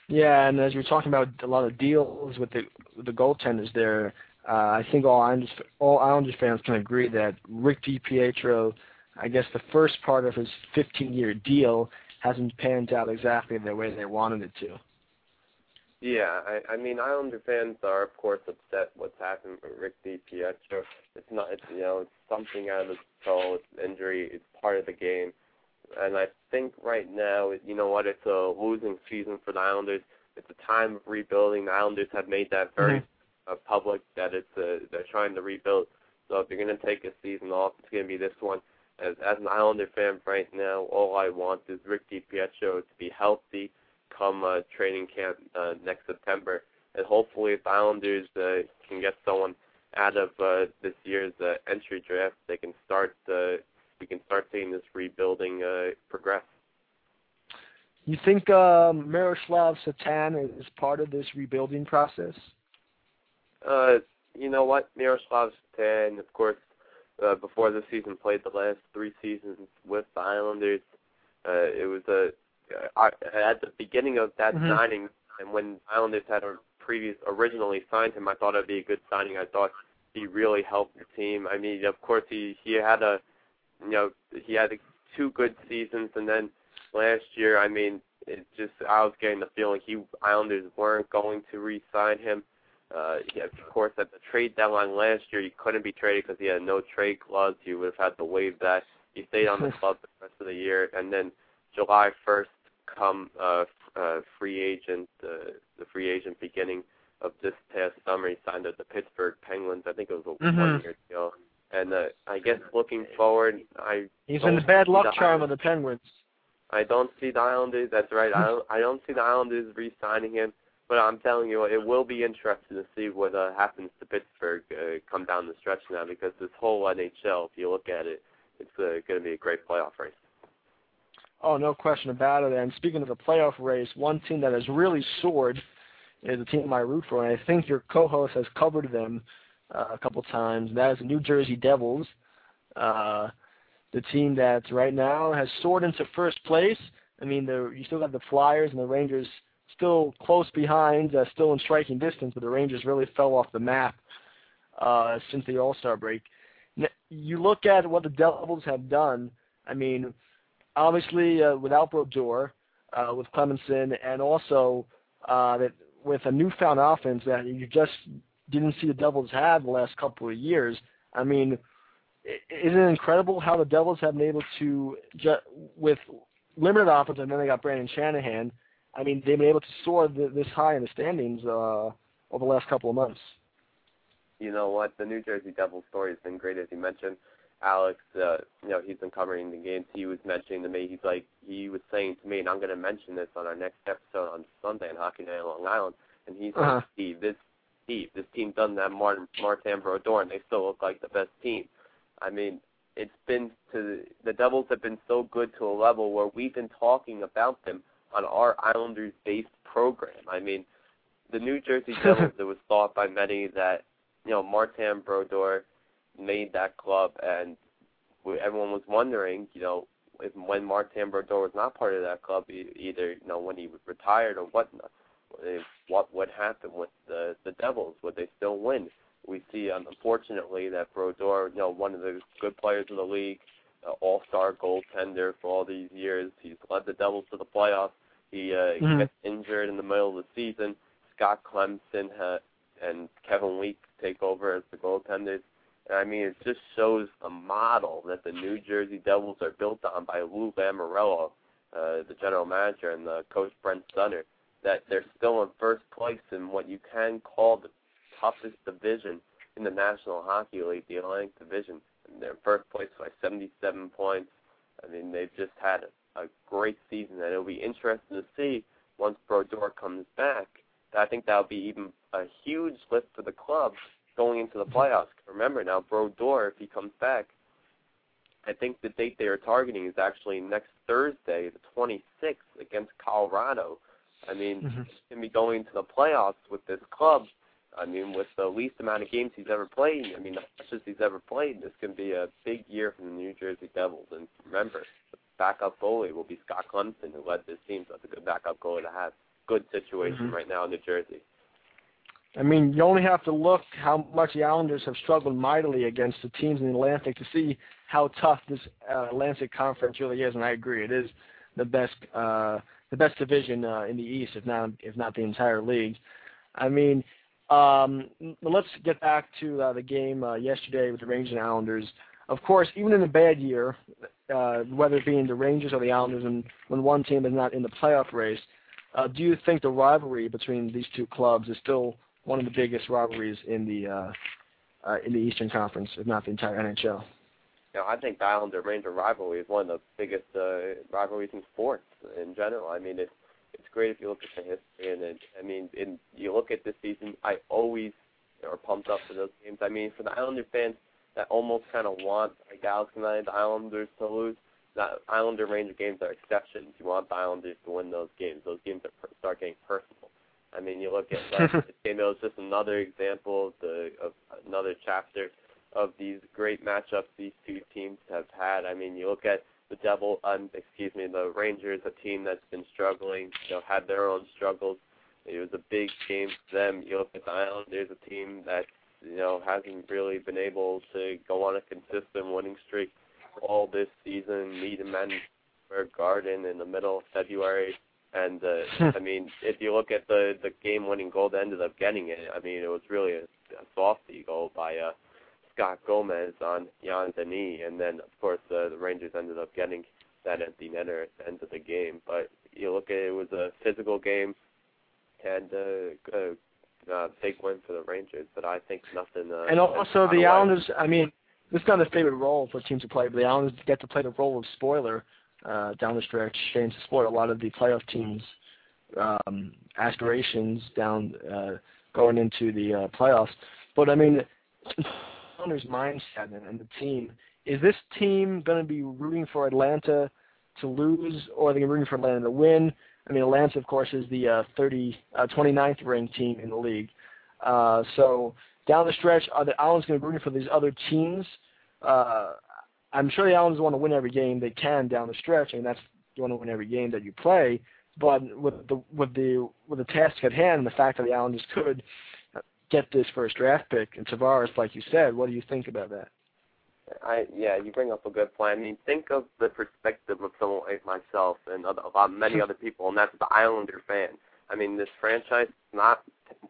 Yeah, and as you were talking about a lot of deals with the with the goaltenders there, uh, I think all Islanders, all Islanders fans can agree that Rick DiPietro, I guess the first part of his fifteen-year deal hasn't panned out exactly the way they wanted it to. Yeah, I, I mean, Islander fans are, of course, upset what's happened with Rick DiPietro. It's not, it's, you know, it's something out of his control. It's an injury. It's part of the game. And I think right now, you know what, it's a losing season for the Islanders. It's a time of rebuilding. The Islanders have made that very uh, public that it's uh, they're trying to rebuild. So if you're going to take a season off, it's going to be this one. As, as an Islander fan right now, all I want is Rick DiPietro to be healthy come uh, training camp uh, next September. And hopefully if the Islanders uh, can get someone out of uh, this year's uh, entry draft, they can start uh, we can start seeing this rebuilding uh, progress. You think uh, Miroslav Satan is part of this rebuilding process? Uh, you know what? Miroslav Satan, of course, uh, before the season, played the last three seasons with the Islanders. Uh, it was a, uh, at the beginning of that mm-hmm. signing, and when Islanders had a previous originally signed him, I thought it would be a good signing. I thought he really helped the team. I mean, of course, he, he had a, you know, he had a, two good seasons, and then last year, I mean, it just I was getting the feeling he Islanders weren't going to re-sign him. Uh, yeah, of course, at the trade deadline last year, he couldn't be traded because he had no trade clause. He would have had to waive that. He stayed on the club the rest of the year, and then July first come uh, uh, free agent, uh, the free agent beginning of this past summer. He signed at the Pittsburgh Penguins. I think it was a mm-hmm. one-year deal. And uh, I guess looking forward, I he's in the bad luck the charm of the Penguins. I don't see the Islanders, that's right, I don't, I don't see the Islanders re-signing him, but I'm telling you, it will be interesting to see what uh, happens to Pittsburgh uh, come down the stretch now, because this whole N H L, if you look at it, it's uh, going to be a great playoff race. Oh, no question about it, and speaking of the playoff race, one team that has really soared is a team I root for, and I think your co-host has covered them uh, a couple times, and that is the New Jersey Devils. Uh The team that right now has soared into first place. I mean, the, you still got the Flyers and the Rangers still close behind, uh, still in striking distance, but the Rangers really fell off the map uh, since the All-Star break. Now, you look at what the Devils have done. I mean, obviously uh, without Brodeur, uh, with Clemenson, and also uh, that with a newfound offense that you just didn't see the Devils have the last couple of years. I mean, is it incredible how the Devils have been able to, with limited offense, and then they got Brandon Shanahan, I mean, they've been able to soar this high in the standings uh, over the last couple of months? You know what? The New Jersey Devils story has been great, as you mentioned. Alex, uh, you know, he's been covering the games. He was mentioning to me, he's like, he was saying to me, and I'm going to mention this on our next episode on Sunday on Hockey Night on Long Island, and he's uh-huh. like, Steve, this, Steve, this team doesn't have Martin, Martin Brodeur, and they still look like the best team. I mean, it's been to the Devils have been so good to a level where we've been talking about them on our Islanders-based program. I mean, the New Jersey Devils, it was thought by many that, you know, Martin Brodeur made that club, and everyone was wondering, you know, if, when Martin Brodeur was not part of that club, either, you know, when he was retired or whatnot, if, what would happen with the, the Devils? Would they still win? We see, um, unfortunately, that Brodeur, you know, one of the good players in the league, uh, all-star goaltender for all these years. He's led the Devils to the playoffs. He uh, mm. gets injured in the middle of the season. Scott Clemson uh, and Kevin Leak take over as the goaltenders. And, I mean, it just shows a model that the New Jersey Devils are built on by Lou Lamoriello, uh, the general manager, and the coach Brent Sutter, that they're still in first place in what you can call the toughest division in the National Hockey League, the Atlantic Division. And they're in first place by seventy-seven points. I mean, they've just had a, a great season, and it'll be interesting to see once Brodeur comes back. I think that'll be even a huge lift for the club going into the playoffs. Remember now, Brodeur, if he comes back, I think the date they are targeting is actually next Thursday, the twenty-sixth, against Colorado. I mean, mm-hmm. he's going to be going into the playoffs with this club. I mean, with the least amount of games he's ever played, I mean, the freshest he's ever played, this can be a big year for the New Jersey Devils. And remember, the backup goalie will be Scott Clemson, who led this team, so that's a good backup goalie to have. Good situation mm-hmm. right now in New Jersey. I mean, you only have to look how much the Islanders have struggled mightily against the teams in the Atlantic to see how tough this uh, Atlantic Conference really is, and I agree. It is the best uh, the best division uh, in the East, if not if not the entire league. I mean, Um, let's get back to uh, the game uh, yesterday with the Rangers and Islanders. Of course, even in a bad year, uh, whether it be the Rangers or the Islanders, and when one team is not in the playoff race, uh, do you think the rivalry between these two clubs is still one of the biggest rivalries in the uh, uh, in the Eastern Conference, if not the entire N H L. You know, I think the Islander-Ranger rivalry is one of the biggest uh, rivalries in sports in general. I mean, it's it's great if you look at the history, and it, I mean, in, you look at this season. I always are pumped up for those games. I mean, for the Islander fans that almost kind of want, like Dallas United, the Islanders to lose. The Islander-Ranger games are exceptions. You want the Islanders to win those games. Those games are per- start getting personal. I mean, you look at like, this game, it was just another example of, the, of another chapter of these great matchups these two teams have had. I mean, you look at the Devil, um, excuse me, the Rangers, a team that's been struggling, you know, had their own struggles. It was a big game for them. You look at the Islanders, a team that, you know, hasn't really been able to go on a consistent winning streak all this season, meet them at Square Garden in the middle of February. And, uh, I mean, if you look at the, the game-winning goal that ended up getting it, I mean, it was really a, a softy goal by uh, Scott Gomez on Jan Denis. And then, of course, uh, the Rangers ended up getting that empty netter at the end of the game. But you look at it, it was a physical game and uh, a, a big win for the Rangers. But I think nothing... Uh, and also the Islanders, I mean... It's not a favorite role for teams to play, but the Islanders get to play the role of spoiler uh, down the stretch, and to spoil a lot of the playoff teams' um, aspirations down uh, going into the uh, playoffs. But, I mean, the Islanders' mindset and the team, is this team going to be rooting for Atlanta to lose, or are they rooting for Atlanta to win? I mean, Atlanta, of course, is the uh, thirty, uh, twenty-ninth ranked team in the league. Uh, so down the stretch, are the Islanders going to be rooting for these other teams? Uh, I'm sure the Islanders want to win every game they can down the stretch, and that's you want to win every game that you play. But with the with the with the task at hand, and the fact that the Islanders could get this first draft pick and Tavares, like you said, what do you think about that? I yeah, you bring up a good point. I mean, think of the perspective of someone like myself and other, about many other people, and that's the Islander fan. I mean, this franchise has not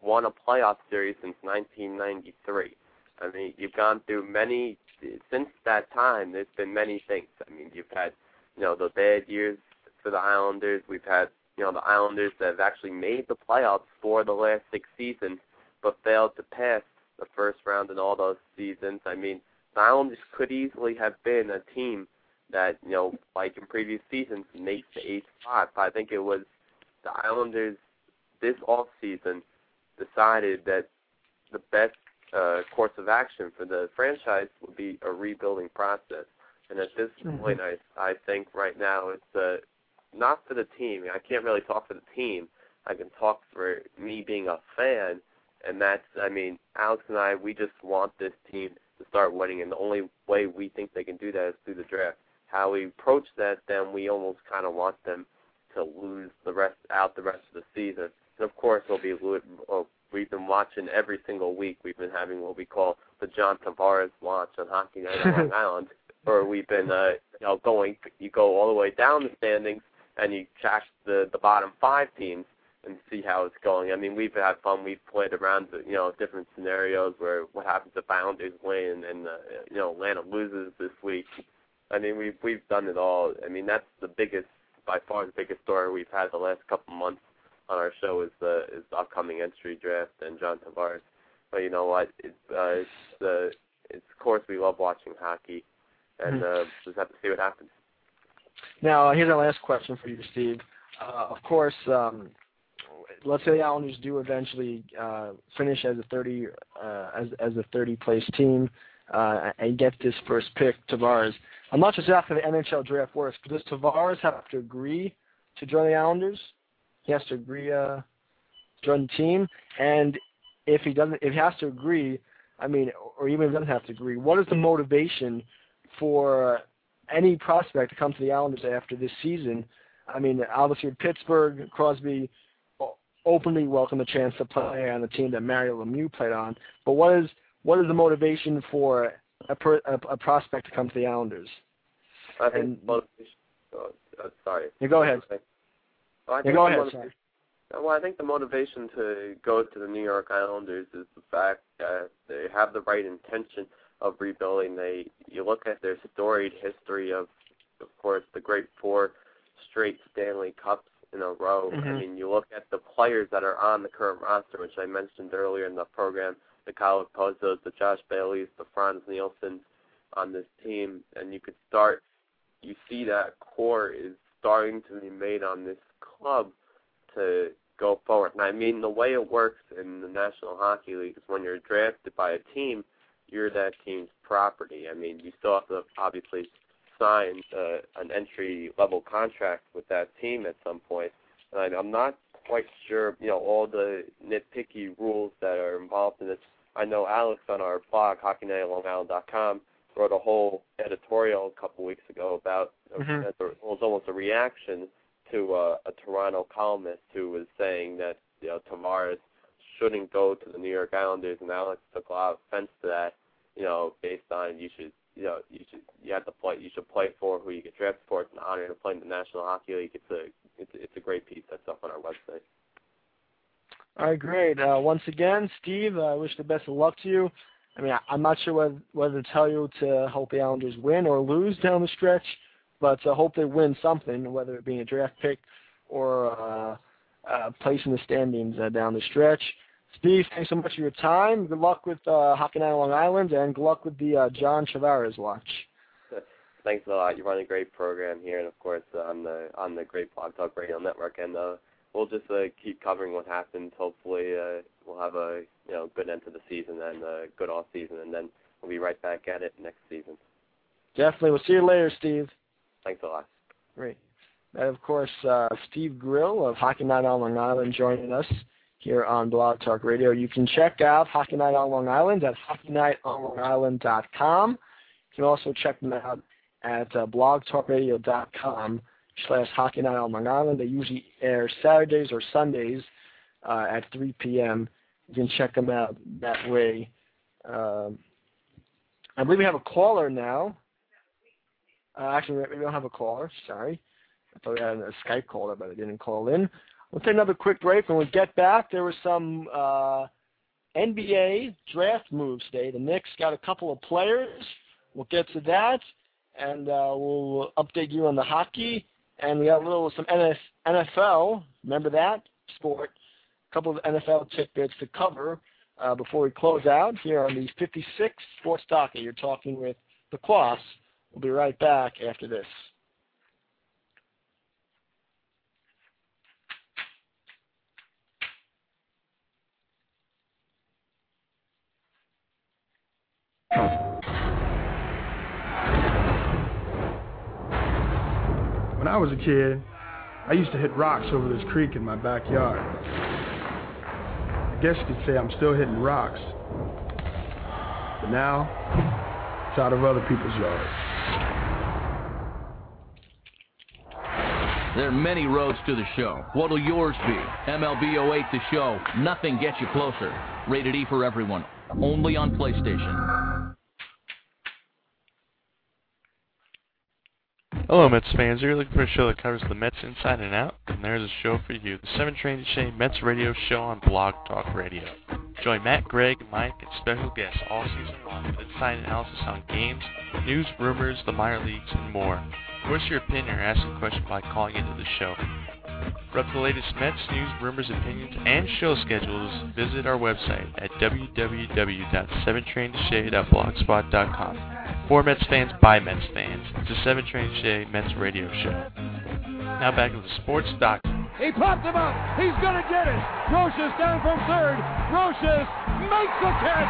won a playoff series since nineteen ninety-three. I mean, you've gone through many, since that time, there's been many things. I mean, you've had, you know, the bad years for the Islanders. We've had, you know, the Islanders that have actually made the playoffs for the last six seasons but failed to pass the first round in all those seasons. I mean, the Islanders could easily have been a team that, you know, like in previous seasons, makes the eighth spot. I think it was the Islanders this offseason decided that the best uh, course of action for the franchise would be a rebuilding process. And at this mm-hmm. point, I I think right now it's uh, not for the team. I can't really talk for the team. I can talk for me being a fan, and that's, I mean, Alex and I, we just want this team to start winning, and the only way we think they can do that is through the draft. How we approach that, then we almost kind of want them to lose the rest out the rest of the season. And, of course, we'll be, oh, we've been watching every single week. We've been having what we call the John Tavares launch on Hockey Night on Long Island, or we've been uh, you know, going, you go all the way down the standings and you track the, the bottom five teams and see how it's going. I mean, we've had fun. We've played around, you know, different scenarios where what happens if Islanders win and, uh, you know, Atlanta loses this week. I mean, we've, we've done it all. I mean, that's the biggest, by far the biggest story we've had the last couple months on our show is the is the upcoming entry draft and John Tavares. But you know what? It's, uh, it's, uh, it's of course we love watching hockey, and uh, just have to see what happens. Now here's our last question for you, Steve. Uh, of course, um, let's say the Islanders do eventually uh, finish as a thirty uh, as as a thirty place team uh, and get this first pick, Tavares. I'm not just after the N H L draft works, but does Tavares have to agree to join the Islanders? He has to agree uh, join the team, and if he doesn't, if he has to agree, I mean, or even if he doesn't have to agree, what is the motivation for any prospect to come to the Islanders after this season? I mean, obviously Pittsburgh, Crosby openly welcomed the chance to play on the team that Mario Lemieux played on, but what is what is the motivation for a, per, a, a prospect to come to the Islanders? I think and, motivation. Oh, sorry. You go ahead. Well, I think Go ahead, motiv- well, I think the motivation to go to the New York Islanders is the fact that they have the right intention of rebuilding. They, you look at their storied history of, of course, the great four straight Stanley Cups in a row. Mm-hmm. I mean, you look at the players that are on the current roster, which I mentioned earlier in the program, the Kyle Pozos, the Josh Baileys, the Franz Nielsen on this team, and you could start, you see that core is starting to be made on this club to go forward. And I mean, the way it works in the National Hockey League is when you're drafted by a team, you're that team's property. I mean, you still have to obviously sign uh, an entry-level contract with that team at some point. And I'm not quite sure, you know, all the nitpicky rules that are involved in this. I know Alex on our blog, hockey night on long island dot com, wrote a whole editorial a couple weeks ago about mm-hmm. it was almost a reaction to uh, a Toronto columnist who was saying that, you know, Tavares shouldn't go to the New York Islanders, and Alex took a lot of offense to that, you know, based on you should, you know, you should, you have to play, you should play for who you get drafted for. It's an honor to play in the National Hockey League. It's a, it's, it's a great piece that's up on our website. All right, great. Uh, once again, Steve, I wish the best of luck to you. I mean, I, I'm not sure whether, whether to tell you to help the Islanders win or lose down the stretch, but I uh, hope they win something, whether it be a draft pick or uh, uh, place in the standings uh, down the stretch. Steve, thanks so much for your time. Good luck with uh, Hockey Night on Long Island, and good luck with the uh, John Tavares watch. Thanks a lot. You run a great program here, and of course uh, on the on the great Blog Talk Radio Network. And uh, we'll just uh, keep covering what happens. Hopefully, uh, we'll have a you know good end to the season and a good off season, and then we'll be right back at it next season. Definitely. We'll see you later, Steve. Thanks a lot. Great. And, of course, uh, Steve Grill of Hockey Night on Long Island joining us here on Blog Talk Radio. You can check out Hockey Night on Long Island at hockey night on long island dot com. You can also check them out at uh, blog talk radio dot com slash Hockey Night on Long Island. They usually air Saturdays or Sundays uh, at three p.m. You can check them out that way. Um, I believe we have a caller now. Uh, actually, we don't have a caller. Sorry. I thought we had a Skype caller, but it didn't call in. We'll take another quick break. When we get back, there was some uh, N B A draft moves today. The Knicks got a couple of players. We'll get to that, and uh, we'll update you on the hockey. And we got a little some N F L. Remember that sport? A couple of N F L tidbits to cover uh, before we close out here on the fifty-six Sports Docket. You're talking with the Quas. We'll be right back after this. When I was a kid, I used to hit rocks over this creek in my backyard. I guess you could say I'm still hitting rocks, but now it's out of other people's yards. There are many roads to the show. What'll yours be? M L B oh eight The Show. Nothing gets you closer. Rated E for everyone. Only on PlayStation. Hello, Mets fans. You're looking for a show that covers the Mets inside and out, and there's a show for you. The seven Train to Shane Mets Radio Show on Blog Talk Radio. Join Matt, Greg, Mike, and special guests all season long with inside analysis on games, news, rumors, the minor leagues, and more. Voice your opinion or ask a question by calling into the show. For up to the latest Mets news, rumors, opinions, and show schedules, visit our website at w w w dot seven train to shade dot blogspot dot com. For Mets fans, by Mets fans, it's the seven Train to Shade Mets Radio Show. Now back to the sports doc. He popped him up. He's going to get it. Rochus down from third. Rochus makes the catch.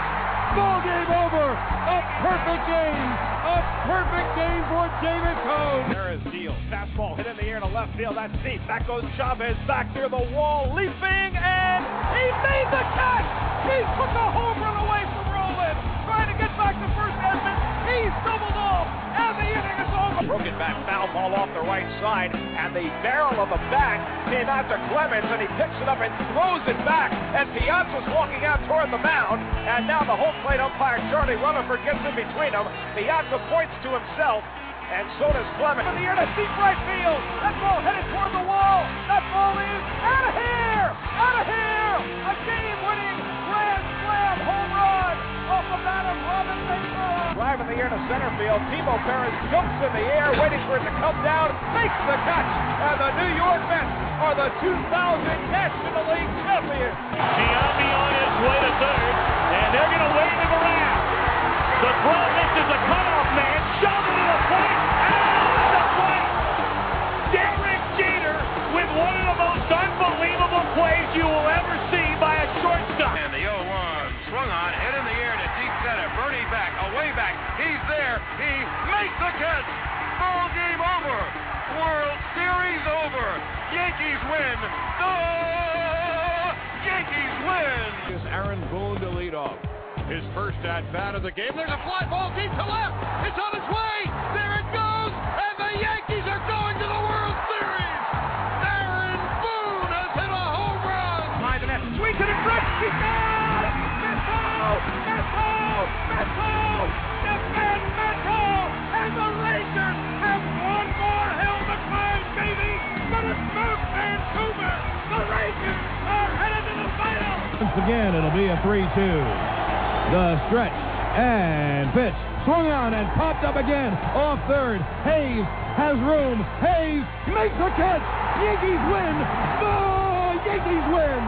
Ball game over. A perfect game. A perfect game for David Cone. There is Deal. Fastball hit in the air to left field. That's deep. That goes Chavez back near the wall. Leaping, and he made the catch. He took a home run away from Rowland. Trying to get back to first Edmund. He's doubled off, and the inning is over. Broken back foul ball off the right side, and the barrel of the bat came out to Clemens, and he picks it up and throws it back. And Piazza's walking out toward the mound, and now the home plate umpire Charlie Rutherford gets in between them. Piazza points to himself, and so does Clemens. In the air to deep right field. That ball headed toward the wall. That ball is out of here! Out of here! A game-winning grand slam home run off the bat of Robin Baker. Drive in the air. here to center field. Timo Perez jumps in the air, waiting for it to come down, makes the catch, and the New York Mets are the two thousand National League champions. Giambi on his way to third, and they're going to wave him around. The throw misses a cutoff man, shoved into the plate, out of the plate. Derek Jeter with one of the most unbelievable plays you will ever see by a shortstop. And the oh one swung on, head in the air to deep center. Birdie back, away back. He's there. He makes the catch. Ball game over. World Series over. Yankees win. The Yankees win. It's Aaron Boone to lead off. His first at-bat of the game. There's a fly ball deep to left. It's on its way. There it goes. And the Yankees are going to the World Series. Aaron Boone has hit a home run. By the net. Swings it in front. He got it. Metal. Metal. Metal. Defend Metal. And the Rangers have one more hill to climb, baby. But it's moved and Toomer. The Rangers are headed to the final. Once again, it'll be a three two. The stretch and pitch swung on and popped up again off third. Hayes has room. Hayes makes a catch. Yankees win. The Yankees win.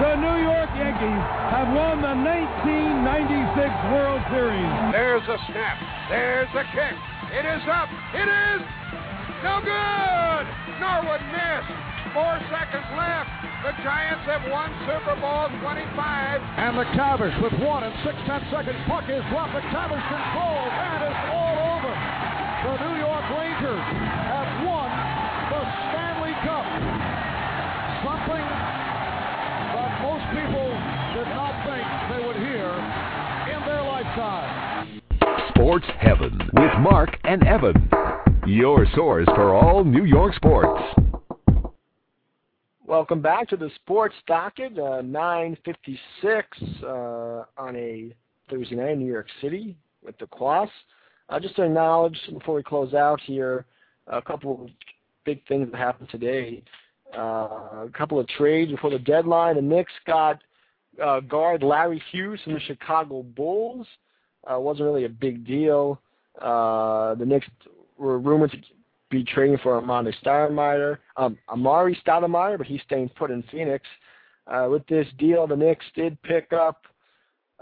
The New York Yankees have won the nineteen ninety-six World Series. There's a snap. There's a kick. It is up. It is no good. Norwood missed. Four seconds left. The Giants have won Super Bowl twenty-five. And McTavish with one and six-tenths seconds. Puck is dropped. McTavish controls. And it's all over. The New York Rangers have won the Stanley Cup. Something that most people did not think they would hear in their lifetime. Sports Heaven with Mark and Evan. Your source for all New York sports. Welcome back to the Sports Docket, uh, nine fifty-six uh, on a Thursday night in New York City with the Quas. Uh, just to acknowledge, before we close out here, a couple of big things that happened today. Uh, a couple of trades before the deadline. The Knicks got uh, guard Larry Hughes from the Chicago Bulls. Uh, wasn't really a big deal. Uh, the Knicks were rumored to be trading for Amari Stoudemire, um, Amari Stoudemire, but he's staying put in Phoenix. Uh, with this deal, the Knicks did pick up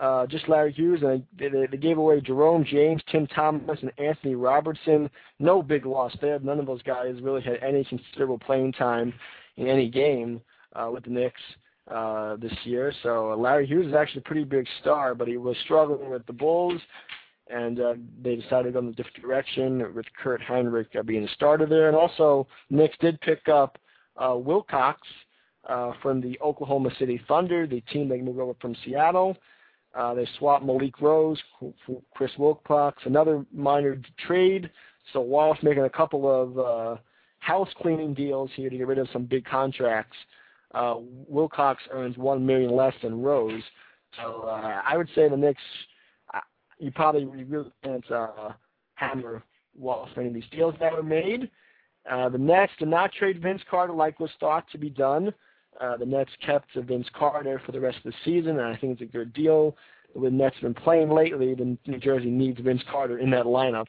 uh, just Larry Hughes, and they, they gave away Jerome James, Tim Thomas, and Anthony Robertson. No big loss there. None of those guys really had any considerable playing time in any game uh, with the Knicks uh, this year. So uh, Larry Hughes is actually a pretty big star, but he was struggling with the Bulls. And uh, they decided to go in a different direction with Kurt Heinrich uh, being the starter there. And also, Knicks did pick up uh, Wilcox uh, from the Oklahoma City Thunder, the team they moved over from Seattle. Uh, they swapped Malik Rose for Chris Wilcox, another minor trade. So Walsh making a couple of uh, house-cleaning deals here to get rid of some big contracts. Uh, Wilcox earns one million dollars less than Rose. So uh, I would say the Knicks – you probably really can't uh, hammer Walsh for any of these deals that were made. Uh, the Nets did not trade Vince Carter like was thought to be done. Uh, the Nets kept Vince Carter for the rest of the season, and I think it's a good deal. The Nets have been playing lately. The New Jersey needs Vince Carter in that lineup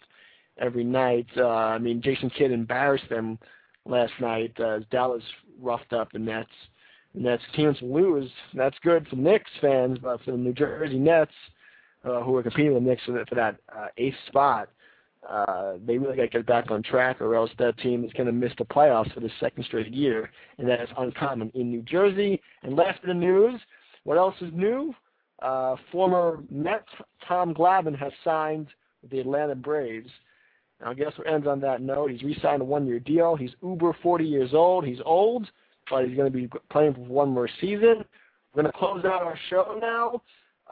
every night. Uh, I mean, Jason Kidd embarrassed them last night uh, as Dallas roughed up the Nets. The Nets teams lose. That's good for Knicks fans, but for the New Jersey Nets, Uh, who are competing with the Knicks for that, for that uh, eighth spot, uh, they really got to get back on track, or else that team is going to miss the playoffs for the second straight year, and that is uncommon in New Jersey. And last in the news, what else is new? Uh, former Met Tom Glavine has signed with the Atlanta Braves. Now, I guess what ends on that note, he's re-signed a one-year deal. He's uber forty years old. He's old, but he's going to be playing for one more season. We're going to close out our show now.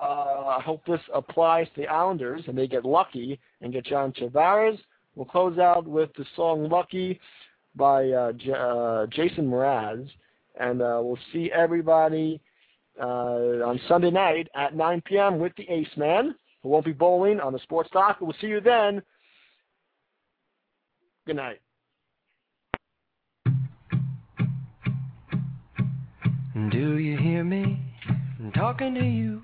Uh, I hope this applies to the Islanders and they get lucky and get John Tavares. We'll close out with the song Lucky by uh, J- uh, Jason Mraz. And uh, we'll see everybody uh, on Sunday night at nine p.m. with the Ace Man, who won't be bowling on the Sports Dock. We'll see you then. Good night. Do you hear me? I'm talking to you.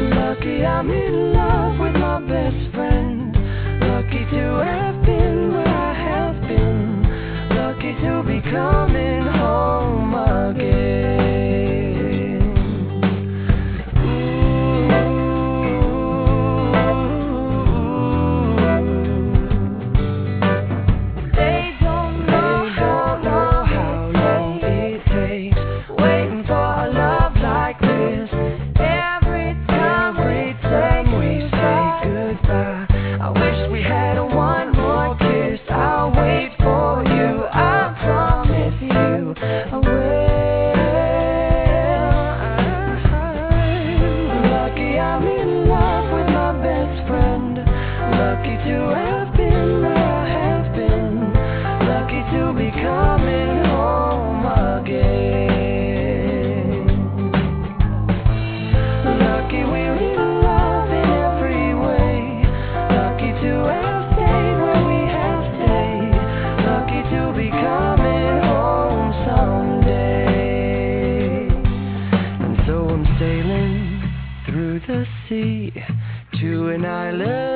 Lucky I'm in love with my best friend. Lucky to have been where I have been. Lucky to be coming home again. Ooh. They don't know, they don't know how long it takes waiting for a love like this. To an island